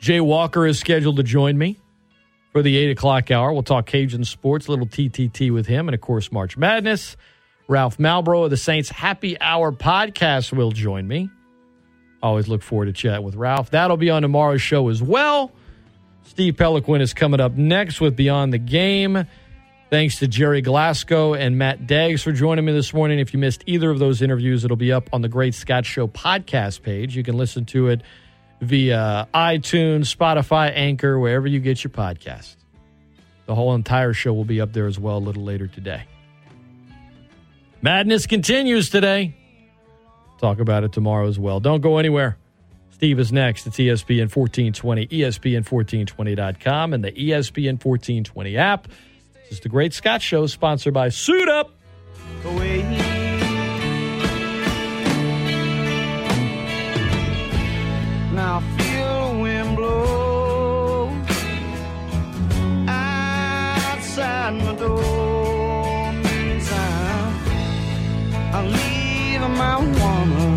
Jay Walker is scheduled to join me for the eight o'clock hour. We'll talk Cajun sports, a little T T T with him, and, of course, March Madness. Ralph Malbro of the Saints Happy Hour podcast will join me. Always look forward to chat with Ralph. That'll be on tomorrow's show as well. Steve Peliquin is coming up next with Beyond the Game. Thanks to Gerry Glasco and Matt Deggs for joining me this morning. If you missed either of those interviews, it'll be up on the Great Scott Show podcast page. You can listen to it via iTunes, Spotify, Anchor, wherever you get your podcast. The whole entire show will be up there as well a little later today. Madness continues today. Talk about it tomorrow as well. Don't go anywhere. Steve is next. It's E S P N fourteen twenty, E S P N fourteen twenty dot com, and the E S P N fourteen twenty app. This is the Great Scott Show, sponsored by Suit Up. Away. Now feel the wind blow outside my door. Meantime, I'm leaving my woman.